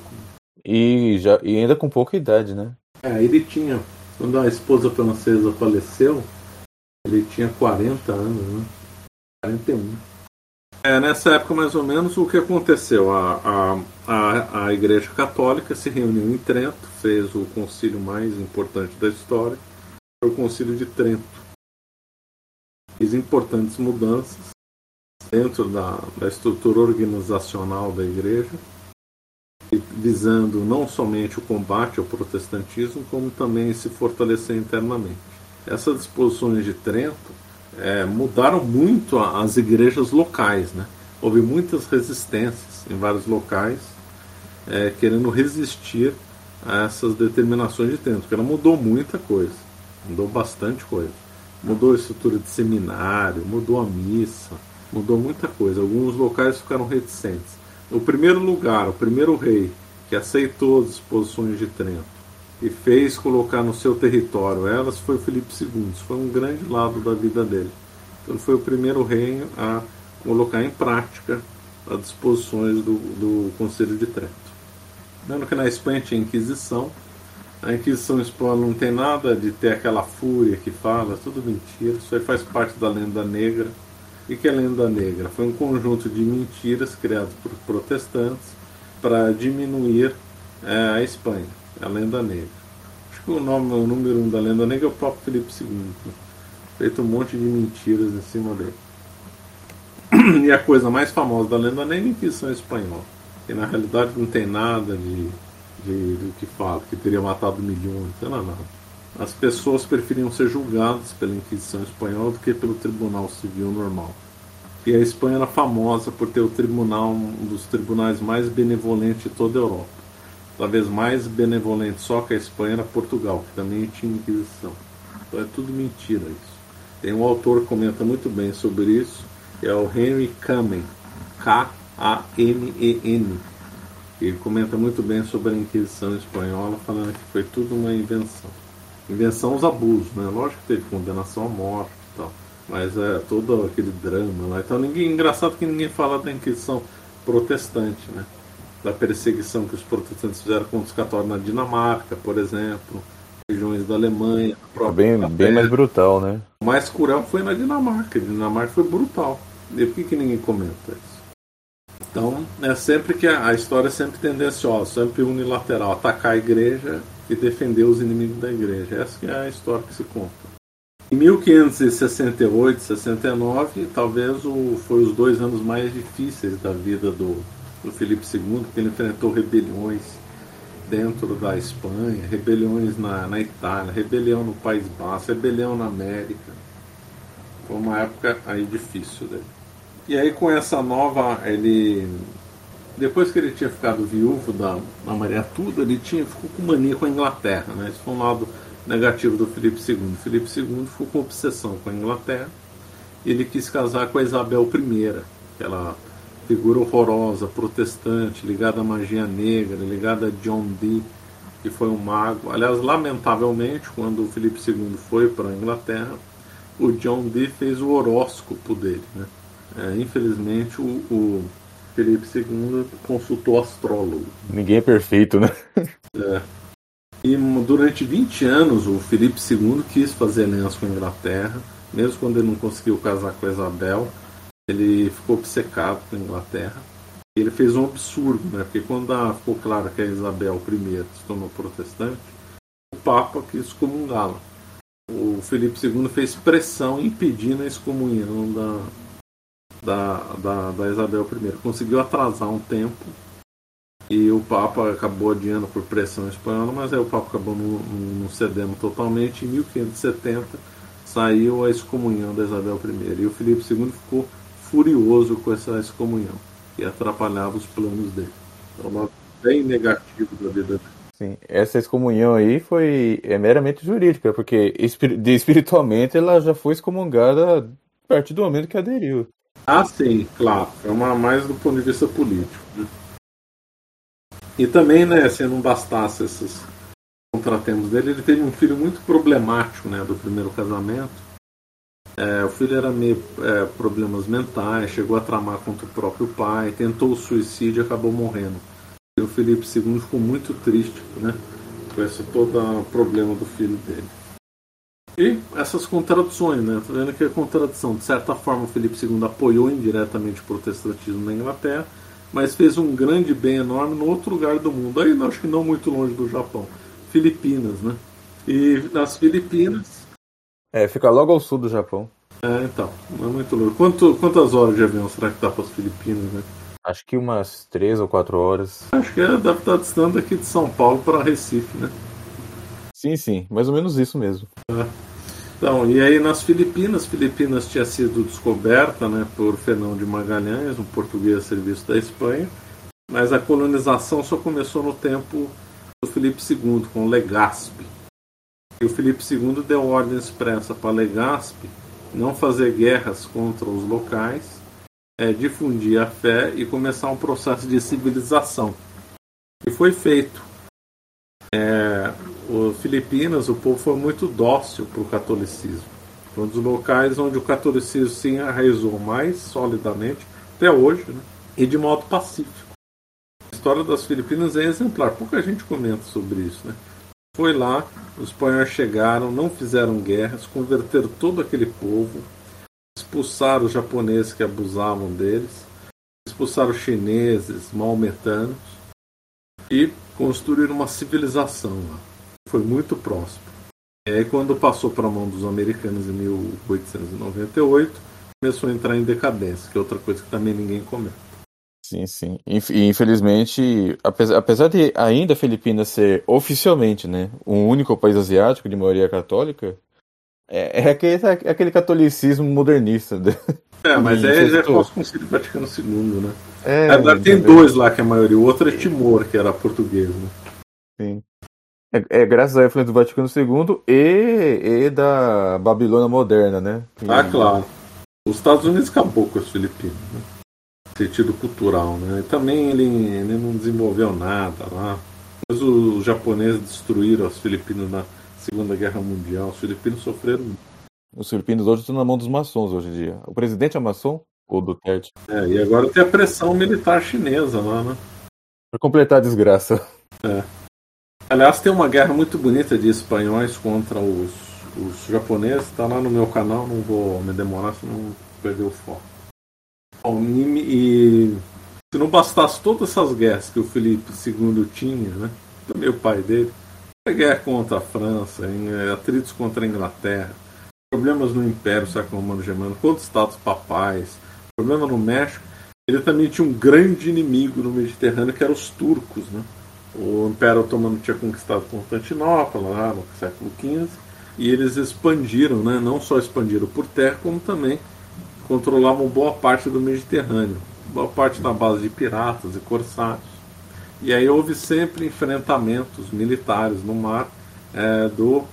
E ainda com pouca idade, né? Ele tinha... Quando a esposa francesa faleceu, ele tinha 40 anos, né? 41. Nessa época, mais ou menos, o que aconteceu? A Igreja Católica se reuniu em Trento, fez o concílio mais importante da história, foi o Concílio de Trento. Fez importantes mudanças dentro da estrutura organizacional da Igreja, visando não somente o combate ao protestantismo, como também se fortalecer internamente. Essas disposições de Trento mudaram muito as igrejas locais, né? Houve muitas resistências em vários locais querendo resistir a essas determinações de Trento, porque ela mudou muita coisa, mudou bastante coisa. Mudou a estrutura de seminário, mudou a missa, mudou muita coisa. Alguns locais ficaram reticentes. O primeiro rei que aceitou as disposições de Trento e fez colocar no seu território elas foi Filipe II. Isso foi um grande lado da vida dele. Então foi o primeiro rei a colocar em prática as disposições do Concílio de Trento. Lembrando que na Espanha tinha Inquisição. A Inquisição espanhola não tem nada de ter aquela fúria que fala, tudo mentira. Isso aí faz parte da lenda negra. E que é lenda negra? Foi um conjunto de mentiras criadas por protestantes para diminuir a Espanha. A lenda negra. Acho que o número 1 da lenda negra é o próprio Filipe II. Feito um monte de mentiras em cima dele. E a coisa mais famosa da lenda negra é a Inquisição espanhola. Que na realidade não tem nada do que fala, que teria matado milhões, sei lá nada. As pessoas preferiam ser julgadas pela Inquisição Espanhola do que pelo Tribunal Civil normal. E a Espanha era famosa por ter um dos tribunais mais benevolentes de toda a Europa. Talvez mais benevolente só que a Espanha era Portugal, que também tinha Inquisição. Então é tudo mentira isso. Tem um autor que comenta muito bem sobre isso, que é o Henry Kamen, Kamen. Ele comenta muito bem sobre a Inquisição Espanhola, falando que foi tudo uma invenção. Invenção aos abusos, né? Lógico que teve condenação à morte e tal, mas todo aquele drama lá. Então engraçado que ninguém fala da Inquisição protestante, né? Da perseguição que os protestantes fizeram contra os católicos na Dinamarca, por exemplo, regiões da Alemanha. Bem mais brutal, né? O mais cruel foi na Dinamarca. A Dinamarca foi brutal. E por que ninguém comenta isso? Então, é sempre que a história é sempre tendenciosa, sempre unilateral, atacar a igreja e defender os inimigos da igreja. Essa que é a história que se conta. Em 1568, 69, talvez foi os 2 anos mais difíceis da vida do Filipe II, porque ele enfrentou rebeliões dentro da Espanha, rebeliões na Itália, rebelião no País Basco, rebelião na América. Foi uma época aí difícil dele. E aí com essa nova, depois que ele tinha ficado viúvo da Maria Tudor, ele ficou com mania com a Inglaterra, né? Isso foi um lado negativo do Filipe II. O Filipe II ficou com obsessão com a Inglaterra. Ele quis casar com a Isabel I, que ela figura horrorosa, protestante, ligada à magia negra, ligada a John Dee, que foi um mago. Aliás, lamentavelmente, quando o Felipe II foi para a Inglaterra, o John Dee fez o horóscopo dele, né? Infelizmente, o Felipe II consultou astrólogo. Ninguém é perfeito, né? É. E durante 20 anos, o Felipe II quis fazer aliança com a Inglaterra, mesmo quando ele não conseguiu casar com a Isabel. Ele ficou obcecado com a Inglaterra. Ele fez um absurdo, né? Porque quando ficou claro que a Isabel I se tornou protestante, o Papa quis excomungá-la. O Felipe II fez pressão impedindo a excomunhão da Isabel I. Conseguiu atrasar um tempo e o Papa acabou adiando por pressão espanhola, mas aí o Papa acabou não cedendo totalmente. Em 1570 saiu a excomunhão da Isabel I. E o Felipe II ficou furioso com essa excomunhão, que atrapalhava os planos dele. É um lado bem negativo da vida dele. Sim, essa excomunhão aí é meramente jurídica, porque espiritualmente ela já foi excomungada a partir do momento que aderiu. Ah, sim, claro. É mais do ponto de vista político, né? E também, né, se não bastasse esses contratempos dele, ele teve um filho muito problemático, né, do primeiro casamento. O filho era meio problemas mentais, chegou a tramar contra o próprio pai, tentou o suicídio e acabou morrendo. E o Felipe II ficou muito triste, né, com esse todo o problema do filho dele. E essas contradições, né, tô vendo que é contradição. De certa forma, o Felipe II apoiou indiretamente o protestantismo na Inglaterra, mas fez um grande bem enorme no outro lugar do mundo, aí acho que não muito longe do Japão, Filipinas, né. E nas Filipinas... fica logo ao sul do Japão. Então, não é muito louco. Quantas horas de avião será que dá para as Filipinas, né? Acho que umas 3 ou 4 horas. Acho que deve estar distante daqui de São Paulo para Recife, né? Sim, mais ou menos isso mesmo. Então, e aí nas Filipinas tinha sido descoberta, né, por Fernão de Magalhães, um português a serviço da Espanha, mas a colonização só começou no tempo do Felipe II, com Legazpi. E o Felipe II deu ordem expressa para Legazpi não fazer guerras contra os locais, difundir a fé e começar um processo de civilização. E foi feito. Filipinas, o povo foi muito dócil para o catolicismo. Foi um dos locais onde o catolicismo se enraizou mais solidamente, até hoje, né? E de modo pacífico. A história das Filipinas é exemplar. Pouca gente comenta sobre isso, né? Foi lá, os espanhóis chegaram, não fizeram guerras, converteram todo aquele povo, expulsaram os japoneses que abusavam deles, expulsaram os chineses, maometanos e construíram uma civilização lá. Foi muito próspero. E aí, quando passou para a mão dos americanos em 1898, começou a entrar em decadência, que é outra coisa que também ninguém comenta. Sim. E infelizmente, apesar de ainda a Filipinas ser oficialmente, né, um único país asiático de maioria católica, aquele catolicismo modernista. Mas aí já é pós-concílio Vaticano II, né? Agora tem dois lá que é a maioria, o outro é Timor, que era português, né? Sim. Graças à influência do Vaticano II e da Babilônia moderna, né? Claro. Os Estados Unidos acabou com as Filipinas, né? Sentido cultural, né? E também ele não desenvolveu nada lá. Mas os japoneses destruíram as Filipinas na Segunda Guerra Mundial. Os filipinos sofreram. Os filipinos hoje estão na mão dos maçons hoje em dia. O presidente é maçom ou Duterte? E agora tem a pressão militar chinesa lá, né? Para completar a desgraça. Aliás, tem uma guerra muito bonita de espanhóis contra os japoneses. Tá lá no meu canal, não vou me demorar se não perder o foco. E se não bastasse todas essas guerras que o Felipe II tinha, né, também o pai dele, a guerra contra a França, atritos contra a Inglaterra, problemas no Império Sacro-Romano-Germânico, contra os Estados Papais, problema no México, ele também tinha um grande inimigo no Mediterrâneo, que eram os turcos, né? O Império Otomano tinha conquistado Constantinopla lá no século XV, e eles expandiram, né? Não só expandiram por terra, como também controlavam boa parte do Mediterrâneo, boa parte na base de piratas e corsários. E aí houve sempre enfrentamentos militares no mar do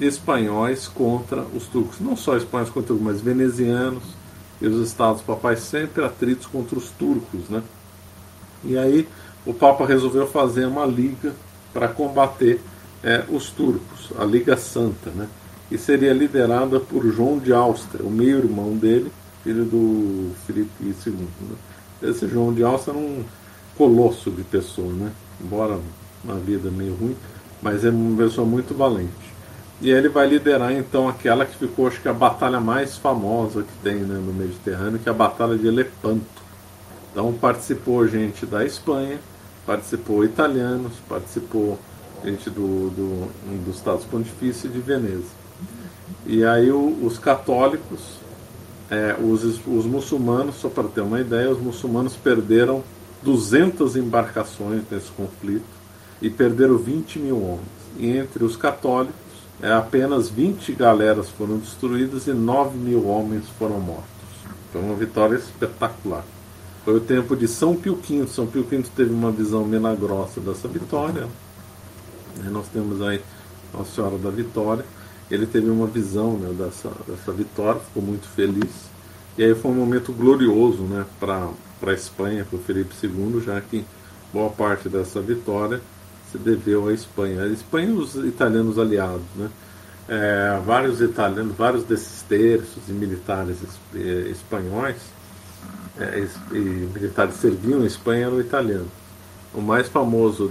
espanhóis contra os turcos. Não só espanhóis contra os turcos, mas venezianos, e os estados papais sempre atritos contra os turcos, né? E aí o Papa resolveu fazer uma liga para combater os turcos, a Liga Santa, né? E seria liderada por João de Áustria, o meio-irmão dele, filho do Filipe II. Né? Esse João de Áustria era um colosso de pessoa, né? Embora uma vida meio ruim, mas é uma pessoa muito valente. E ele vai liderar então aquela que ficou, acho que a batalha mais famosa que tem, né, no Mediterrâneo, que é a Batalha de Lepanto. Então participou gente da Espanha, participou italianos, participou gente dos Estados Pontifícios e de Veneza. E aí os católicos, os muçulmanos, só para ter uma ideia, os muçulmanos perderam 200 embarcações nesse conflito e perderam 20 mil homens. E entre os católicos, apenas 20 galeras foram destruídas e 9 mil homens foram mortos. Foi uma vitória espetacular. Foi o tempo de São Pio V. São Pio V teve uma visão milagrosa dessa vitória. E nós temos aí Nossa Senhora da Vitória. Ele teve uma visão, né, dessa vitória, ficou muito feliz. E aí foi um momento glorioso, né, para a Espanha, para o Felipe II, já que boa parte dessa vitória se deveu à Espanha. A Espanha e os italianos aliados, né? Vários italianos, vários desses terços e militares espanhóis, e militares serviam a Espanha, eram italianos. O mais famoso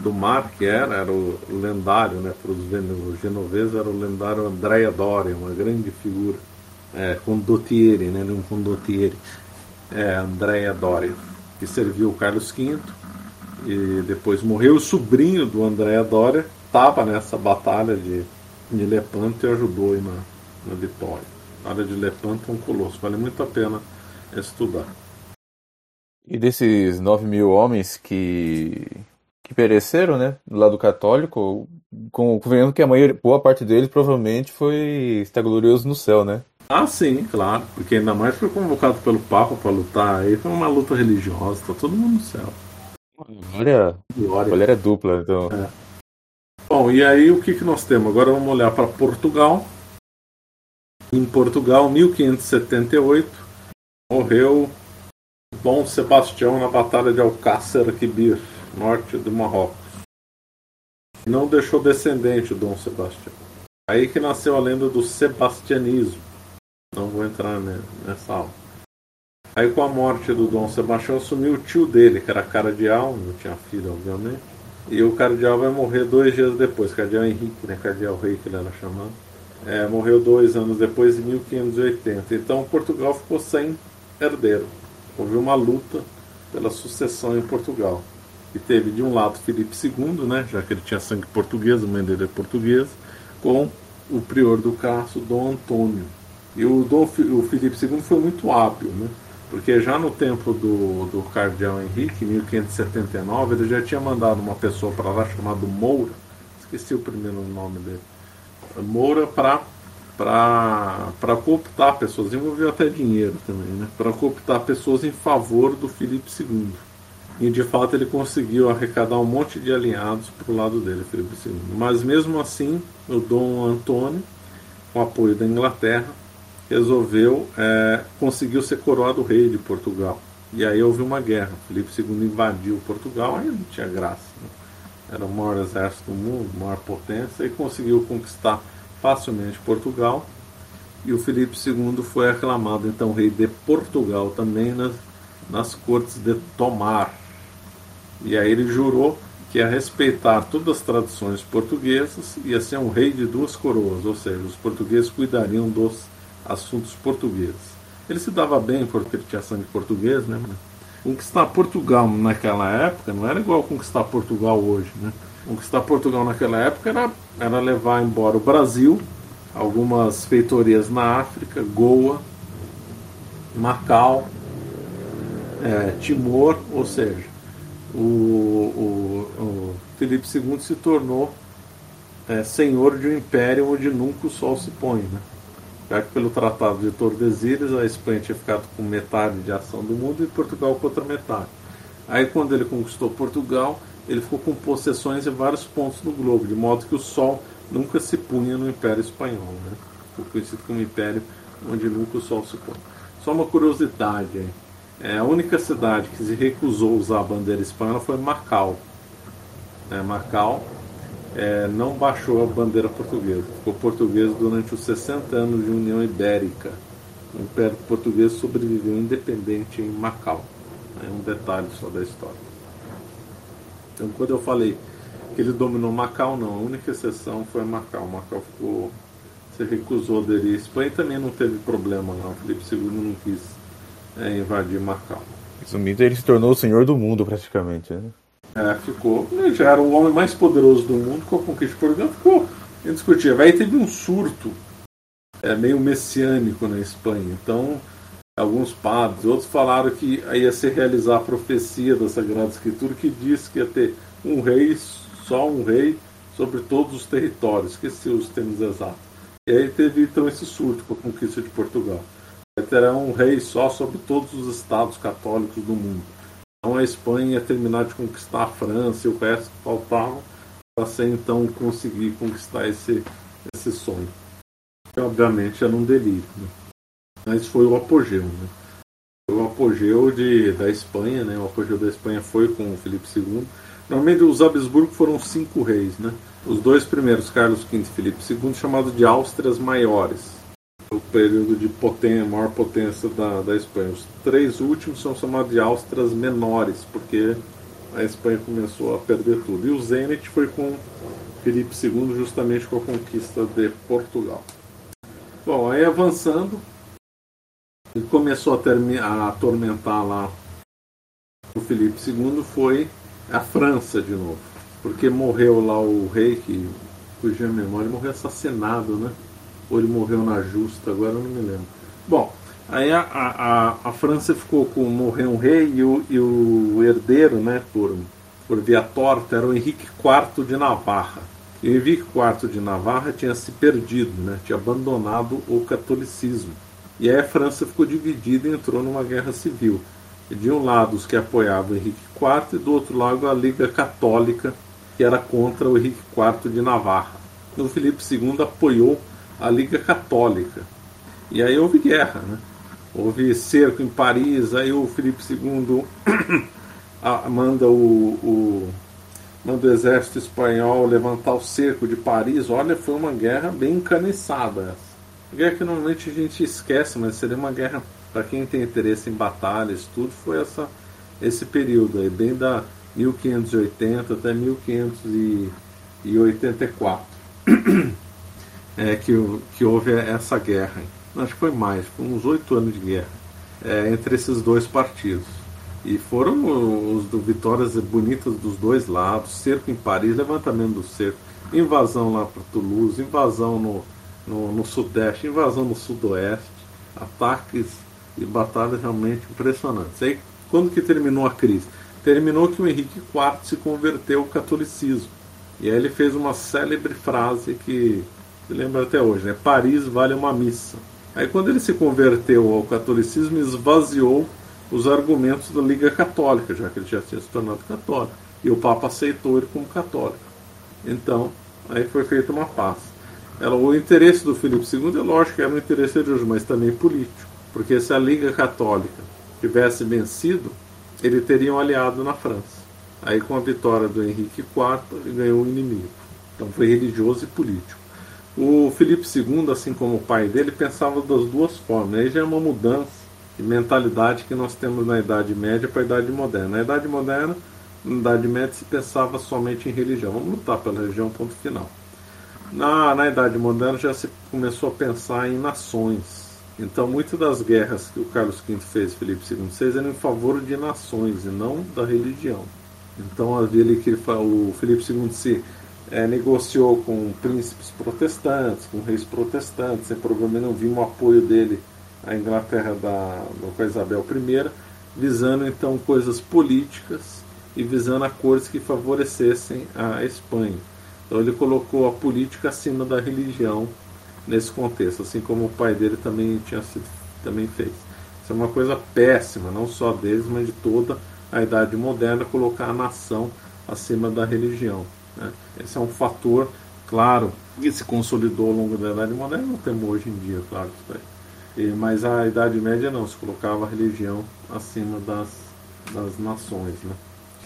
do mar que era o lendário, né, para os genoveses, era o lendário Andrea Doria, uma grande figura, condottiere, né, um condottiere, Andrea Doria, que serviu o Carlos V e depois morreu. O sobrinho do Andrea Doria estava nessa batalha de Lepanto e ajudou aí na vitória. A batalha de Lepanto é um colosso, vale muito a pena estudar. E desses 9 mil homens que pereceram, né, do lado católico, convenhamos que a boa parte deles provavelmente está glorioso no céu, né? Ah, sim, claro, porque ainda mais foi convocado pelo Papa para lutar, aí foi uma luta religiosa, tá todo mundo no céu. Glória era dupla, então. Bom, e aí o que nós temos? Agora vamos olhar para Portugal. Em Portugal, 1578, morreu Dom Sebastião na Batalha de Alcácer-Quibir, norte do Marrocos. Não deixou descendente Dom Sebastião. Aí que nasceu a lenda do sebastianismo. Não vou entrar nessa aula. Aí, com a morte do Dom Sebastião, sumiu o tio dele, que era cardeal, não tinha filho, obviamente. E o cardeal vai morrer 2 dias depois. Cardeal Henrique, né? Cardeal Rei, que ele era chamado. Morreu 2 anos depois, em 1580. Então, Portugal ficou sem herdeiro. Houve uma luta pela sucessão em Portugal. E teve de um lado Filipe II, né, já que ele tinha sangue português, a mãe dele é portuguesa, com o prior do Carso, Dom Antônio. E o Filipe II foi muito hábil, né, porque já no tempo do cardeal Henrique, em 1579, ele já tinha mandado uma pessoa para lá chamada Moura, esqueci o primeiro nome dele, Moura, para cooptar pessoas, envolveu até dinheiro também, né, para cooptar pessoas em favor do Filipe II. E de fato ele conseguiu arrecadar um monte de alinhados para o lado dele, Filipe II. Mas mesmo assim, o Dom Antônio, com apoio da Inglaterra, resolveu, conseguiu ser coroado rei de Portugal. E aí houve uma guerra. Filipe II invadiu Portugal, aí não tinha graça, né? Era o maior exército do mundo, maior potência, e conseguiu conquistar facilmente Portugal. E o Filipe II foi aclamado então rei de Portugal também nas cortes de Tomar. E aí ele jurou que ia respeitar todas as tradições portuguesas e ia ser um rei de 2 coroas, ou seja, os portugueses cuidariam dos assuntos portugueses. Ele se dava bem porque ele tinha sangue português, né? Conquistar Portugal naquela época não era igual conquistar Portugal hoje, né? Conquistar Portugal naquela época era levar embora o Brasil, algumas feitorias na África, Goa, Macau, Timor, ou seja, o Filipe II se tornou senhor de um império onde nunca o sol se põe, né? Já que pelo Tratado de Tordesilhas a Espanha tinha ficado com metade de ação do mundo e Portugal com outra metade. Aí quando ele conquistou Portugal, ele ficou com possessões em vários pontos do globo, de modo que o sol nunca se punha no Império Espanhol, né? Foi conhecido como Império onde nunca o sol se põe. Só uma curiosidade, a única cidade que se recusou a usar a bandeira espanhola foi Macau. Macau não baixou a bandeira portuguesa, ficou portuguesa durante os 60 anos de União Ibérica. O Império Português sobreviveu independente em Macau. É um detalhe só da história. Então, quando eu falei que ele dominou Macau, não, a única exceção foi Macau. Macau ficou, se recusou a aderir à Espanha e também não teve problema, não. Felipe II não quis invadir Macau. Resumindo, ele se tornou o senhor do mundo praticamente, né? Ficou. Ele já era o homem mais poderoso do mundo com a conquista portuguesa, ficou indiscutível. Aí teve um surto meio messiânico na Espanha. Então, alguns padres, outros falaram que ia se realizar a profecia da Sagrada Escritura que diz que ia ter um rei, só um rei, sobre todos os territórios. Esqueci os termos exatos. E aí teve então esse surto com a conquista de Portugal. Terá um rei só sobre todos os estados católicos do mundo. Então a Espanha ia terminar de conquistar a França e o resto que faltava para ser então conseguir conquistar esse sonho. Que obviamente era um delírio, né? Mas foi o apogeu, né? Foi o apogeu da Espanha, né? O apogeu da Espanha foi com o Felipe II. Normalmente os Habsburgo foram 5 reis, né? Os 2 primeiros, Carlos V e Felipe II, chamados de Áustrias Maiores. O período de maior potência da Espanha. Os 3 últimos são chamados de Áustrias Menores, porque a Espanha começou a perder tudo. E o Zenit foi com Felipe II, justamente com a conquista de Portugal. Bom, aí avançando, ele começou a atormentar lá o Felipe II, foi a França de novo, porque morreu lá o rei, que cuja memória morreu assassinado, né? Ou ele morreu na justa, agora eu não me lembro. Bom, aí a França ficou com morrer um rei e o herdeiro, né, por via torta, era o Henrique IV de Navarra. E o Henrique IV de Navarra tinha se perdido, né, tinha abandonado o catolicismo. E aí a França ficou dividida e entrou numa guerra civil. De um lado os que apoiavam o Henrique IV e do outro lado a Liga Católica, que era contra o Henrique IV de Navarra. Então Felipe II apoiou a Liga Católica. E aí houve guerra, né? Houve cerco em Paris, aí o Felipe II manda o exército espanhol levantar o cerco de Paris. Olha, foi uma guerra bem encaneçada essa. Guerra que normalmente a gente esquece, mas seria uma guerra, para quem tem interesse em batalhas, tudo, foi esse período aí, bem da 1580 até 1584. Que houve essa guerra. Acho que foi mais, foi uns 8 anos de guerra entre esses dois partidos. E foram vitórias bonitas dos dois lados, cerco em Paris, levantamento do cerco, invasão lá para Toulouse, invasão no sudeste, invasão no sudoeste, ataques e batalhas realmente impressionantes. Aí, quando que terminou a crise? Terminou que o Henrique IV se converteu ao catolicismo. E aí ele fez uma célebre frase que se lembra até hoje, né? Paris vale uma missa. Aí quando ele se converteu ao catolicismo, esvaziou os argumentos da Liga Católica, já que ele já tinha se tornado católico. E o Papa aceitou ele como católico. Então, aí foi feita uma paz. O interesse do Felipe II, é lógico que era um interesse religioso, mas também político. Porque se a Liga Católica tivesse vencido, ele teria um aliado na França. Aí com a vitória do Henrique IV, ele ganhou um inimigo. Então foi religioso e político. O Felipe II, assim como o pai dele, pensava das duas formas. Aí já é uma mudança de mentalidade que nós temos na Idade Média para a Idade Moderna. Na Idade Média se pensava somente em religião. Vamos lutar pela religião, ponto final. Na Idade Moderna já se começou a pensar em nações. Então muitas das guerras que o Carlos V fez e Felipe II fez eram em favor de nações e não da religião. Então havia ali que o Felipe II se negociou com príncipes protestantes, com reis protestantes, sem problema não viu um apoio dele à Inglaterra com a Isabel I, visando então coisas políticas e visando acordos que favorecessem a Espanha. Então ele colocou a política acima da religião nesse contexto, assim como o pai dele também fez. Isso é uma coisa péssima, não só deles, mas de toda a Idade Moderna, colocar a nação acima da religião, né? Esse é um fator, claro, que se consolidou ao longo da Idade Moderna, não temos hoje em dia, claro, isso Mas a Idade Média não, se colocava a religião acima das nações, né?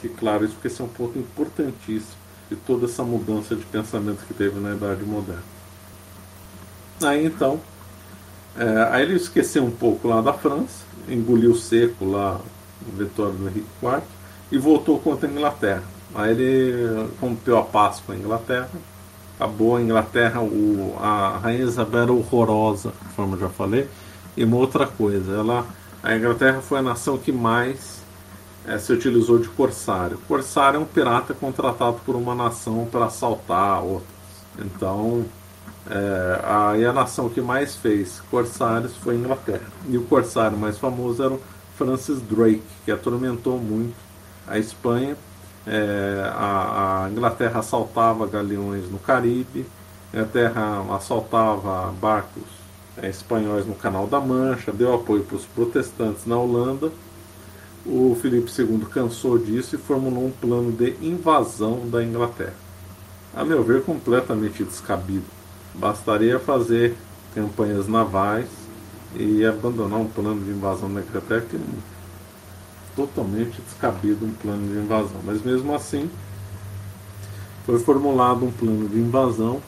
E claro, isso porque esse é um ponto importantíssimo de toda essa mudança de pensamento que teve na Idade Moderna. Aí então, aí ele esqueceu um pouco lá da França, engoliu seco lá a vitória do Henrique IV e voltou contra a Inglaterra. Aí ele rompeu a paz com a Inglaterra, acabou a Inglaterra, a Rainha Isabel era horrorosa, como eu já falei. E uma outra coisa, a Inglaterra foi a nação que mais se utilizou de corsário. Corsário é um pirata contratado por uma nação para assaltar outras. Então, a nação que mais fez corsários foi a Inglaterra. E o corsário mais famoso era o Francis Drake, que atormentou muito a Espanha. A Inglaterra assaltava galeões no Caribe, a Inglaterra assaltava barcos espanhóis no Canal da Mancha, deu apoio para os protestantes na Holanda. O Filipe II cansou disso e formulou um plano de invasão da Inglaterra. A meu ver, completamente descabido. Bastaria fazer campanhas navais e abandonar um plano de invasão da Inglaterra, que é totalmente descabido um plano de invasão. Mas mesmo assim, foi formulado um plano de invasão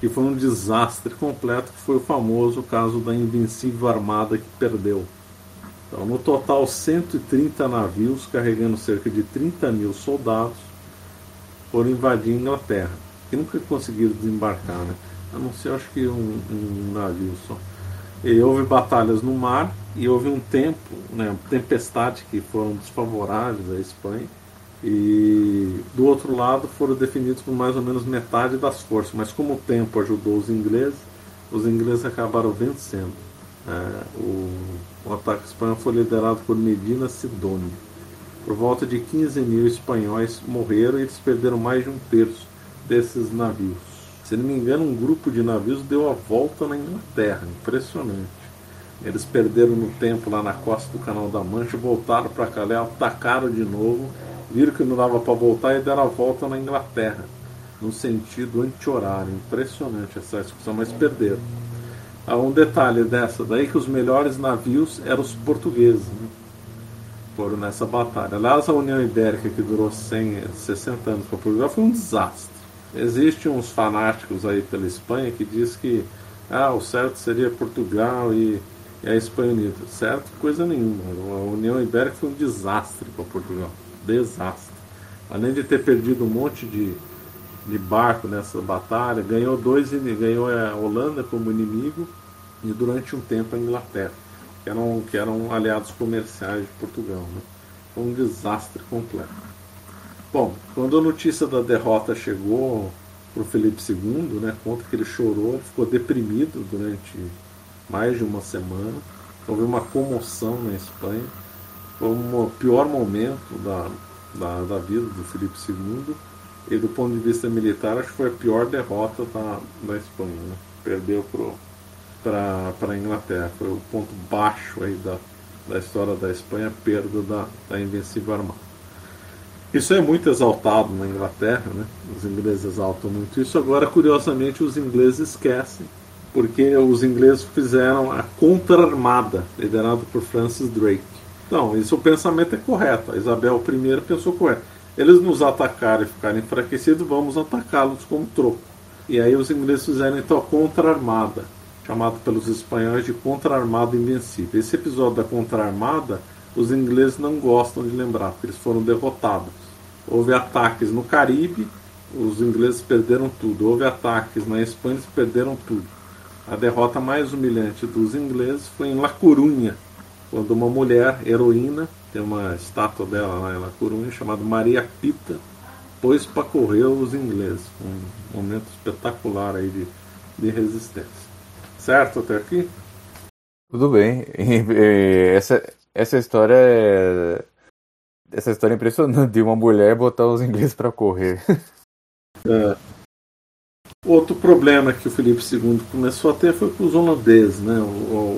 que foi um desastre completo, que foi o famoso caso da invencível armada que perdeu. Então, no total, 130 navios carregando cerca de 30 mil soldados foram invadir a Inglaterra, que nunca conseguiram desembarcar, né? A não ser, acho que um navio só. E houve batalhas no mar e houve um tempo, né, tempestade, que foram desfavoráveis à Espanha. E do outro lado foram definidos por mais ou menos metade das forças. Mas como o tempo ajudou os ingleses acabaram vencendo. O ataque espanhol foi liderado por Medina Sidônia. Por volta de 15 mil espanhóis morreram e eles perderam mais de um terço desses navios. Se não me engano, um grupo de navios deu a volta na Inglaterra. Impressionante. Eles perderam no tempo lá na costa do Canal da Mancha, voltaram para Calais, atacaram de novo, viram que não dava para voltar e deram a volta na Inglaterra, no sentido anti-horário. Impressionante essa discussão, mas perderam. Há um detalhe dessa daí, que os melhores navios eram os portugueses, né? Foram nessa batalha. Aliás, a União Ibérica, que durou 60 anos para Portugal, foi um desastre. Existem uns fanáticos aí pela Espanha que diz que o certo seria Portugal e a Espanha unida. Certo? Coisa nenhuma. A União Ibérica foi um desastre para Portugal. Desastre. Além de ter perdido um monte de barco nessa batalha, ganhou a Holanda como inimigo e durante um tempo a Inglaterra, que eram aliados comerciais de Portugal, né? Foi um desastre completo. Bom, quando a notícia da derrota chegou para o Felipe II, né, conta que ele chorou, ficou deprimido durante mais de uma semana. Houve uma comoção na Espanha, foi o pior momento da vida do Felipe II. E do ponto de vista militar, acho que foi a pior derrota da Espanha, né? Perdeu para a Inglaterra. Foi o ponto baixo aí da história da Espanha, a perda da invencível armada. Isso é muito exaltado na Inglaterra, né? Os ingleses exaltam muito isso. Agora, curiosamente, os ingleses esquecem, porque os ingleses fizeram a contra-armada, liderada por Francis Drake. Então, isso, o pensamento é correto. A Isabel I pensou correto. Eles nos atacaram e ficaram enfraquecidos, vamos atacá-los como troco. E aí os ingleses fizeram então a contra-armada, chamado pelos espanhóis de contra-armada invencível. Esse episódio da contra-armada, os ingleses não gostam de lembrar, porque eles foram derrotados. Houve ataques no Caribe, os ingleses perderam tudo. Houve ataques na Espanha, eles perderam tudo. A derrota mais humilhante dos ingleses foi em La Corunha, quando uma mulher, heroína, tem uma estátua dela lá em La Corunha, chamada Maria Pita, pôs para correr os ingleses. Um momento espetacular aí de resistência. Certo até aqui? Tudo bem. Essa história é impressionante, de uma mulher botar os ingleses para correr. Outro problema que o Felipe II começou a ter foi com os holandeses, né?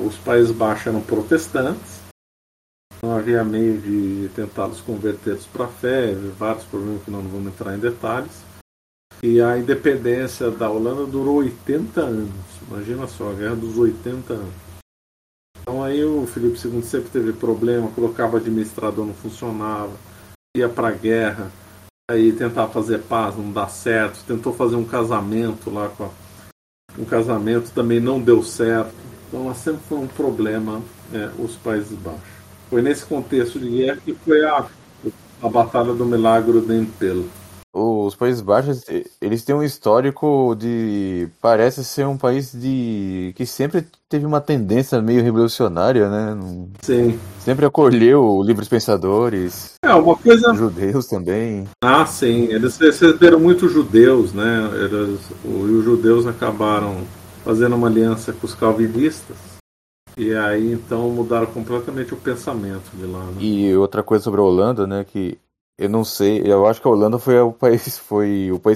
Os Países Baixos eram protestantes. Não havia meio de tentá-los converter para a fé, vários problemas que não vamos entrar em detalhes. E a independência da Holanda durou 80 anos. Imagina só, a guerra dos 80 anos. Então aí o Felipe II sempre teve problema, colocava administrador, não funcionava, ia pra guerra, aí tentava fazer paz, não dá certo, tentou fazer um casamento lá com a... Um casamento também não deu certo. Então sempre foi um problema, os Países Baixos. Foi nesse contexto de guerra que foi a Batalha do Milagro de Impelo. Os Países Baixos, eles têm um histórico de... Parece ser um país de... que sempre teve uma tendência meio revolucionária, né? Sim. Sempre acolheu livres pensadores. Uma coisa... Judeus também. Ah, sim. Eles receberam muitos judeus, né? E os judeus acabaram fazendo uma aliança com os calvinistas. E aí, então, mudaram completamente o pensamento de lá, né? E outra coisa sobre a Holanda, né? Que... Eu não sei, eu acho que a Holanda foi o país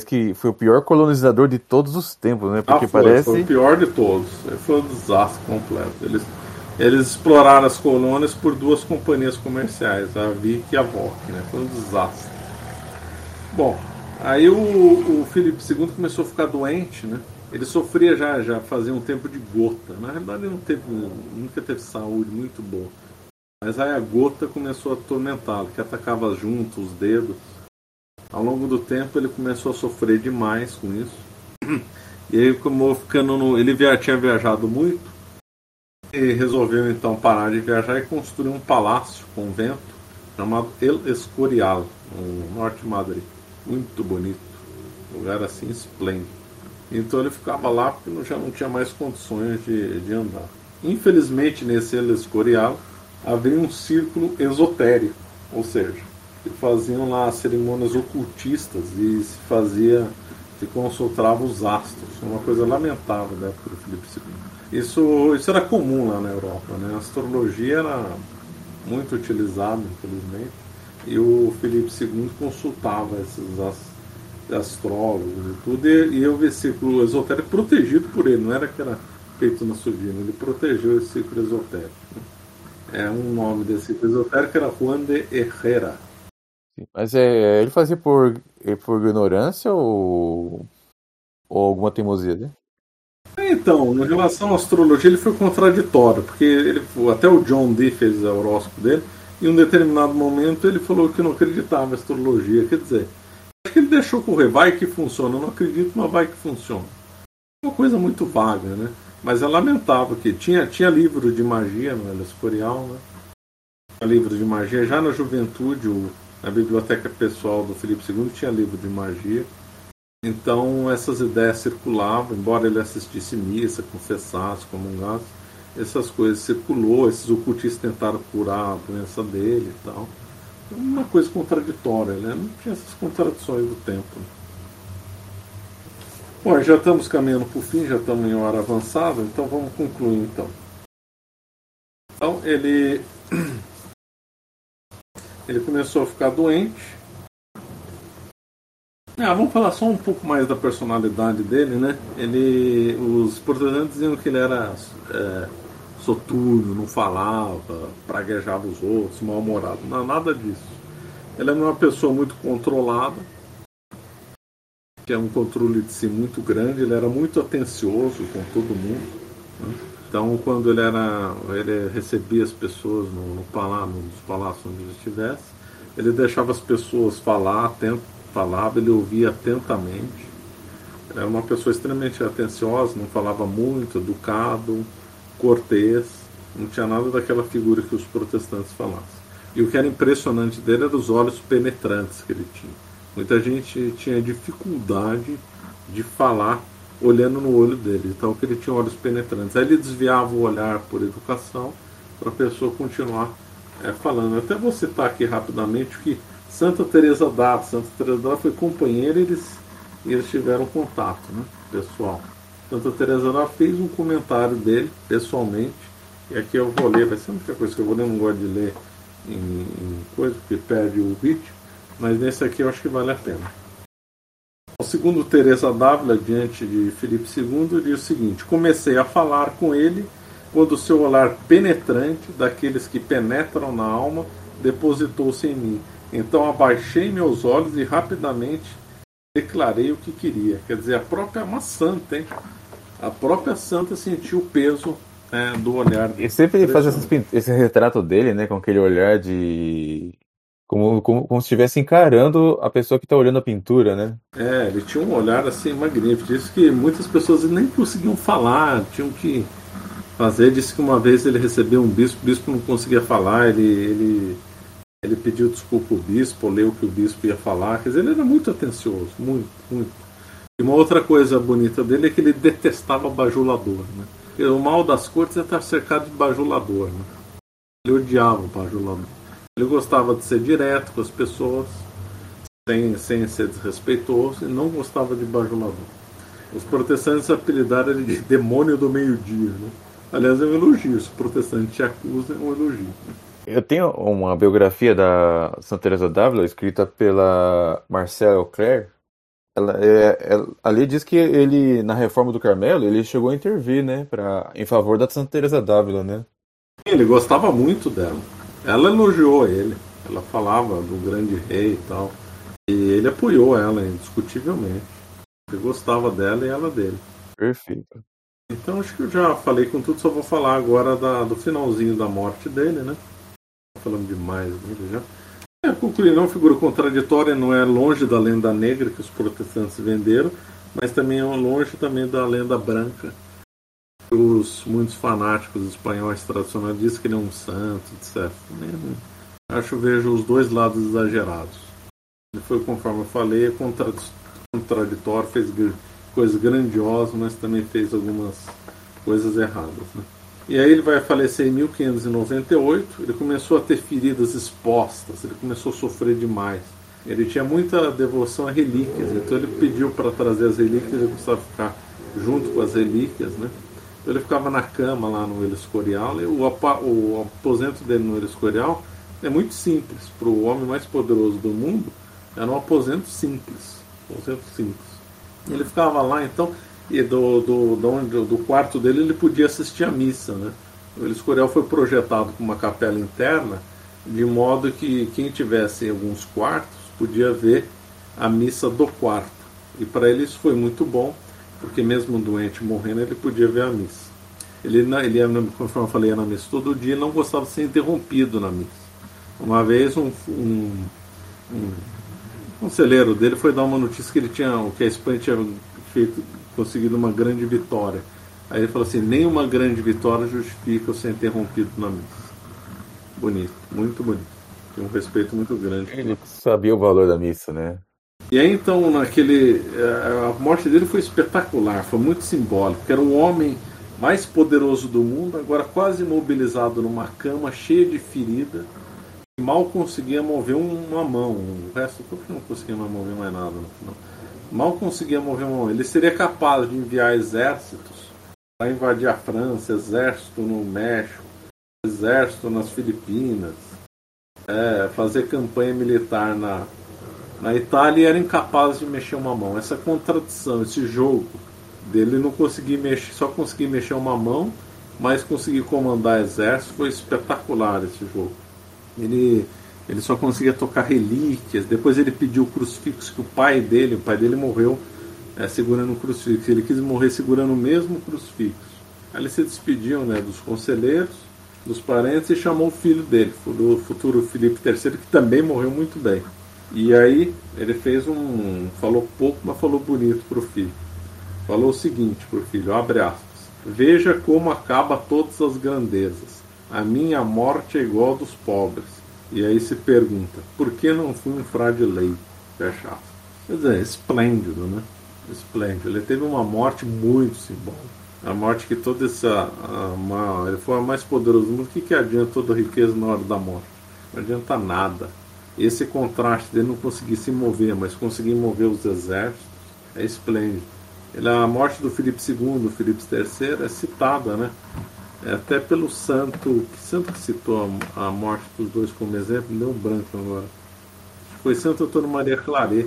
que foi o pior colonizador de todos os tempos, né? Porque foi o pior de todos. Foi um desastre completo. Eles exploraram as colônias por duas companhias comerciais, a Vic e a Vock, né? Foi um desastre. Bom, aí o Filipe II começou a ficar doente, né? Ele sofria já fazia um tempo de gota. Na realidade, ele nunca teve saúde muito boa. Mas aí a gota começou a atormentá-lo, que atacava junto os dedos. Ao longo do tempo ele começou a sofrer demais com isso. E aí como ficando no... Ele tinha viajado muito e resolveu então parar de viajar e construir um palácio, convento, chamado El Escorial, no norte de Madrid. Muito bonito, lugar assim esplêndido. Então ele ficava lá porque já não tinha mais condições de andar. Infelizmente nesse El Escorial havia um círculo esotérico, ou seja, se faziam lá cerimônias ocultistas e se consultava os astros, uma coisa lamentável da época do Filipe II. Isso era comum lá na Europa, né? A astrologia era muito utilizada, infelizmente, e o Filipe II consultava esses astrólogos e tudo, e o versículo esotérico protegido por ele, não era que era feito na surdina, ele protegeu esse círculo esotérico, né? Um nome desse esotérico era Juan de Herrera. Mas ele fazia por ignorância ou alguma teimosia, né? Então, em relação à astrologia, ele foi contraditório, porque até o John Dee fez o horóscopo dele, e em um determinado momento ele falou que não acreditava em astrologia. Quer dizer, acho que ele deixou correr, vai que funciona, eu não acredito, mas vai que funciona. Uma coisa muito vaga, né? Mas é lamentável que tinha livro de magia no El Escorial, né? Tinha livro de magia. Já na juventude, na biblioteca pessoal do Filipe II tinha livro de magia. Então essas ideias circulavam, embora ele assistisse missa, confessasse, comungasse, essas coisas circulou, esses ocultistas tentaram curar a doença dele e tal. Uma coisa contraditória, né? Não tinha essas contradições do tempo, né? Bom, já estamos caminhando para o fim, já estamos em hora avançada, então vamos concluir então. Então ele começou a ficar doente. Vamos falar só um pouco mais da personalidade dele, né? Os protestantes diziam que ele era soturno, não falava, praguejava os outros, mal-humorado. Não, nada disso. Ele era uma pessoa muito controlada, tinha um controle de si muito grande, ele era muito atencioso com todo mundo, né? Então quando ele recebia as pessoas nos palácios onde ele estivesse, ele deixava as pessoas falava, ele ouvia atentamente, ele era uma pessoa extremamente atenciosa, não falava muito, educado, cortês, não tinha nada daquela figura que os protestantes falassem. E o que era impressionante dele era os olhos penetrantes que ele tinha. Muita gente tinha dificuldade de falar olhando no olho dele, então que ele tinha olhos penetrantes. Aí ele desviava o olhar por educação para a pessoa continuar falando. Eu até vou citar aqui rapidamente que Santa Teresa d'Ávila. Santa Teresa d'Ávila foi companheira e eles tiveram contato, né, pessoal. Santa Teresa d'Ávila fez um comentário dele pessoalmente, e aqui eu vou ler, vai ser a única coisa que eu vou ler, não gosto de ler em coisa, porque perde o vídeo. Mas nesse aqui eu acho que vale a pena. Segundo Teresa d'Ávila, diante de Filipe II, diz o seguinte: comecei a falar com ele quando o seu olhar penetrante, daqueles que penetram na alma, depositou-se em mim. Então abaixei meus olhos e rapidamente declarei o que queria. Quer dizer, a própria santa sentiu o peso do olhar. E sempre ele faz esse retrato dele, né, com aquele olhar de... Como se estivesse encarando a pessoa que está olhando a pintura, né? É, ele tinha um olhar assim magnífico. Diz que muitas pessoas nem conseguiam falar, tinham que fazer. Disse que uma vez ele recebeu um bispo, o bispo não conseguia falar, ele pediu desculpa ao bispo, leu o que o bispo ia falar. Quer dizer, ele era muito atencioso, muito, muito. E uma outra coisa bonita dele é que ele detestava bajulador, né? Porque o mal das cortes é estar cercado de bajulador, né? Ele odiava o bajulador. Ele gostava de ser direto com as pessoas, sem ser desrespeitoso, e não gostava de bajulador. Os protestantes apelidaram ele de demônio do meio-dia, né? Aliás, é um elogio. Se o protestante te acusa, é um elogio. Eu tenho uma biografia da Santa Teresa d'Ávila, escrita pela Marcelo Claire. Ali diz que ele, na reforma do Carmelo, ele chegou a intervir, né, em favor da Santa Teresa d'Ávila, né? Ele gostava muito dela. Ela elogiou ele, ela falava do grande rei e tal, e ele apoiou ela indiscutivelmente. Ele gostava dela e ela dele. Perfeito. Então acho que eu já falei com tudo, só vou falar agora do finalzinho da morte dele, né? Falando demais dele já. Concluindo, é uma figura contraditória, não é longe da lenda negra que os protestantes venderam, mas também é longe também da lenda branca. Muitos fanáticos espanhóis tradicionais dizem que ele é um santo, etc. Vejo os dois lados exagerados. Ele foi, conforme eu falei, contraditório, fez coisas grandiosas, mas também fez algumas coisas erradas, né? E aí ele vai falecer em 1598. Ele começou a ter feridas expostas, ele começou a sofrer demais. Ele tinha muita devoção a relíquias, então ele pediu para trazer as relíquias, ele precisava ficar junto com as relíquias, né? Ele ficava na cama lá no El Escorial. O aposento dele no El Escorial é muito simples. Para o homem mais poderoso do mundo, era um aposento simples. Ele ficava lá, então, e do quarto dele ele podia assistir à missa, né? O El Escorial foi projetado com uma capela interna, de modo que quem tivesse alguns quartos podia ver a missa do quarto. E para ele isso foi muito bom, porque mesmo um doente morrendo, ele podia ver a missa. Ele, conforme eu falei, ia na missa todo dia, não gostava de ser interrompido na missa. Uma vez, um conselheiro dele foi dar uma notícia que que a Espanha tinha conseguido uma grande vitória. Aí ele falou assim: nenhuma grande vitória justifica eu ser interrompido na missa. Bonito, muito bonito. Tem um respeito muito grande. Ele sabia o valor da missa, né? E aí então, a morte dele foi espetacular, foi muito simbólico. Era o homem mais poderoso do mundo, agora quase imobilizado numa cama, cheia de ferida, e mal conseguia mover uma mão. O resto, por que não conseguia mover mais nada no final? Mal conseguia mover uma mão. Ele seria capaz de enviar exércitos para invadir a França, exército no México, exército nas Filipinas, fazer campanha militar na Itália, era incapaz de mexer uma mão. Essa contradição, esse jogo dele, não conseguir mexer, só conseguir mexer uma mão, mas conseguir comandar exército, foi espetacular esse jogo. Ele só conseguia tocar relíquias. Depois ele pediu o crucifixo que o pai dele morreu segurando o crucifixo. Ele quis morrer segurando o mesmo crucifixo. Aí ele se despediu, né, dos conselheiros, dos parentes, e chamou o filho dele, o futuro Felipe III, que também morreu muito bem. E aí ele fez falou pouco, mas falou bonito pro filho. Falou o seguinte pro filho, abre aspas: veja como acaba todas as grandezas. A minha morte é igual a dos pobres. E aí se pergunta, por que não fui um frade leigo? Fecha aspas. Quer dizer, esplêndido, né? Esplêndido. Ele teve uma morte muito simbólica. A morte que toda ele foi a mais poderosa do mundo. O que adianta toda a riqueza na hora da morte? Não adianta nada. Esse contraste dele, não conseguir se mover, mas conseguir mover os exércitos, é esplêndido. A morte do Filipe II, do Filipe III, é citada, né? É até pelo santo. Que santo que citou a morte dos dois como exemplo? Me deu um branco agora. Foi Santo Antônio Maria Claret,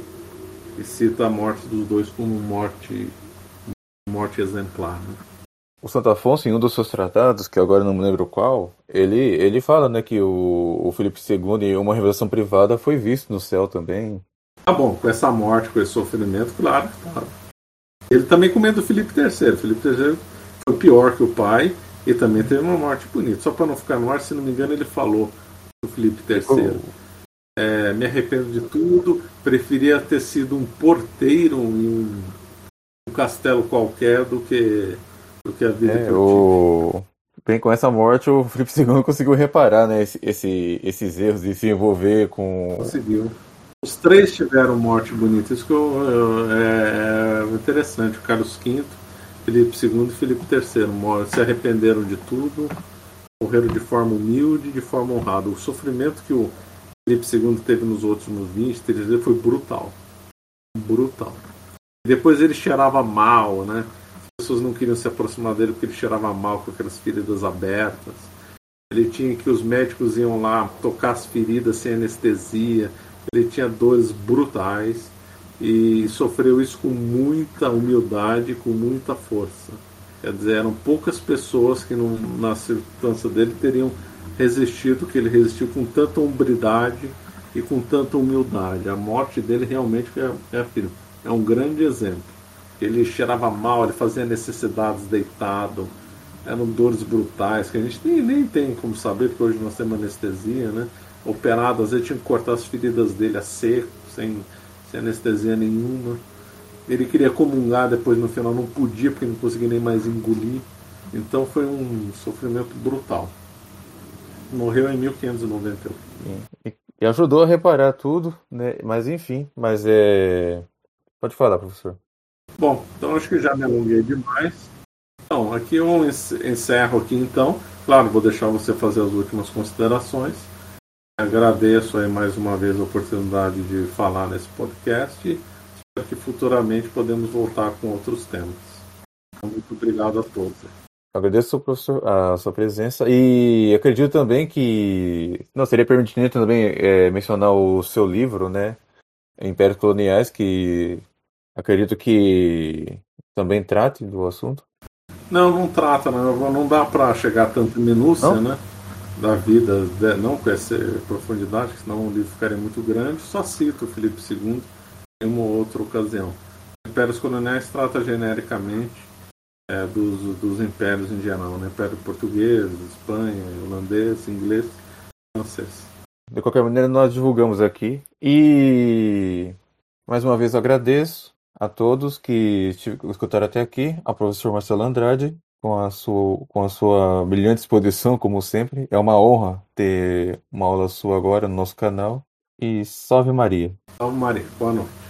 que cita a morte dos dois como morte exemplar, né? O Santo Afonso, em um dos seus tratados, que agora não me lembro qual, ele fala, né, que o Filipe II, em uma revelação privada, foi visto no céu também. Tá bom, com essa morte, com esse sofrimento, claro. Ele também comenta o Filipe III. O Filipe III foi pior que o pai, E também teve uma morte bonita. Só para não ficar no ar, se não me engano, ele falou do Felipe III. Me arrependo de tudo, preferia ter sido um porteiro em um castelo qualquer do que a vida que eu tive. Bem, com essa morte, o Felipe II conseguiu reparar, né, esses erros de se envolver com... Conseguiu. Os três tiveram morte bonita. Isso que é interessante. O Carlos V, Felipe II e Felipe III se arrependeram de tudo, morreram de forma humilde e de forma honrada. O sofrimento que o Felipe II teve nos últimos 20, 30 anos foi brutal. Brutal. Depois ele cheirava mal, né? As pessoas não queriam se aproximar dele porque ele cheirava mal, com aquelas feridas abertas. Ele tinha que os médicos iam lá tocar as feridas sem anestesia. Ele tinha dores brutais e sofreu isso com muita humildade, com muita força. Quer dizer, eram poucas pessoas que na circunstância dele teriam resistido, que ele resistiu com tanta hombridade e com tanta humildade. A morte dele realmente é um grande exemplo. Ele cheirava mal, ele fazia necessidades deitado, eram dores brutais, que a gente nem tem como saber, porque hoje nós temos anestesia, né? Operado, às vezes tinha que cortar as feridas dele a seco, sem anestesia nenhuma. Ele queria comungar, depois no final não podia, porque não conseguia nem mais engolir. Então foi um sofrimento brutal. Morreu em 1591. E ajudou a reparar tudo, né? Mas enfim, pode falar, professor. Bom, então acho que já me alonguei demais. Então, aqui eu encerro aqui então. Claro, vou deixar você fazer as últimas considerações. Agradeço aí mais uma vez a oportunidade de falar nesse podcast. Espero que futuramente podemos voltar com outros temas. Então, muito obrigado a todos. Agradeço, professor, a sua presença. E acredito também que... Não, seria pertinente também mencionar o seu livro, né? Impérios Coloniais, que... Acredito que também trate do assunto. Não trata, não dá para chegar tanto em minúcia, não? Né? Da vida, não com essa profundidade, porque senão o livro ficaria muito grande. Só cito o Felipe II em uma outra ocasião. Impérios Coloniais trata genericamente dos impérios em geral, né? Império português, Espanha, holandês, inglês, francês. De qualquer maneira, nós divulgamos aqui. E mais uma vez eu agradeço a todos que escutaram até aqui, ao professor Marcelo Andrade, com a sua brilhante exposição, como sempre. É uma honra ter uma aula sua agora no nosso canal. E salve Maria. Salve Maria. Boa noite.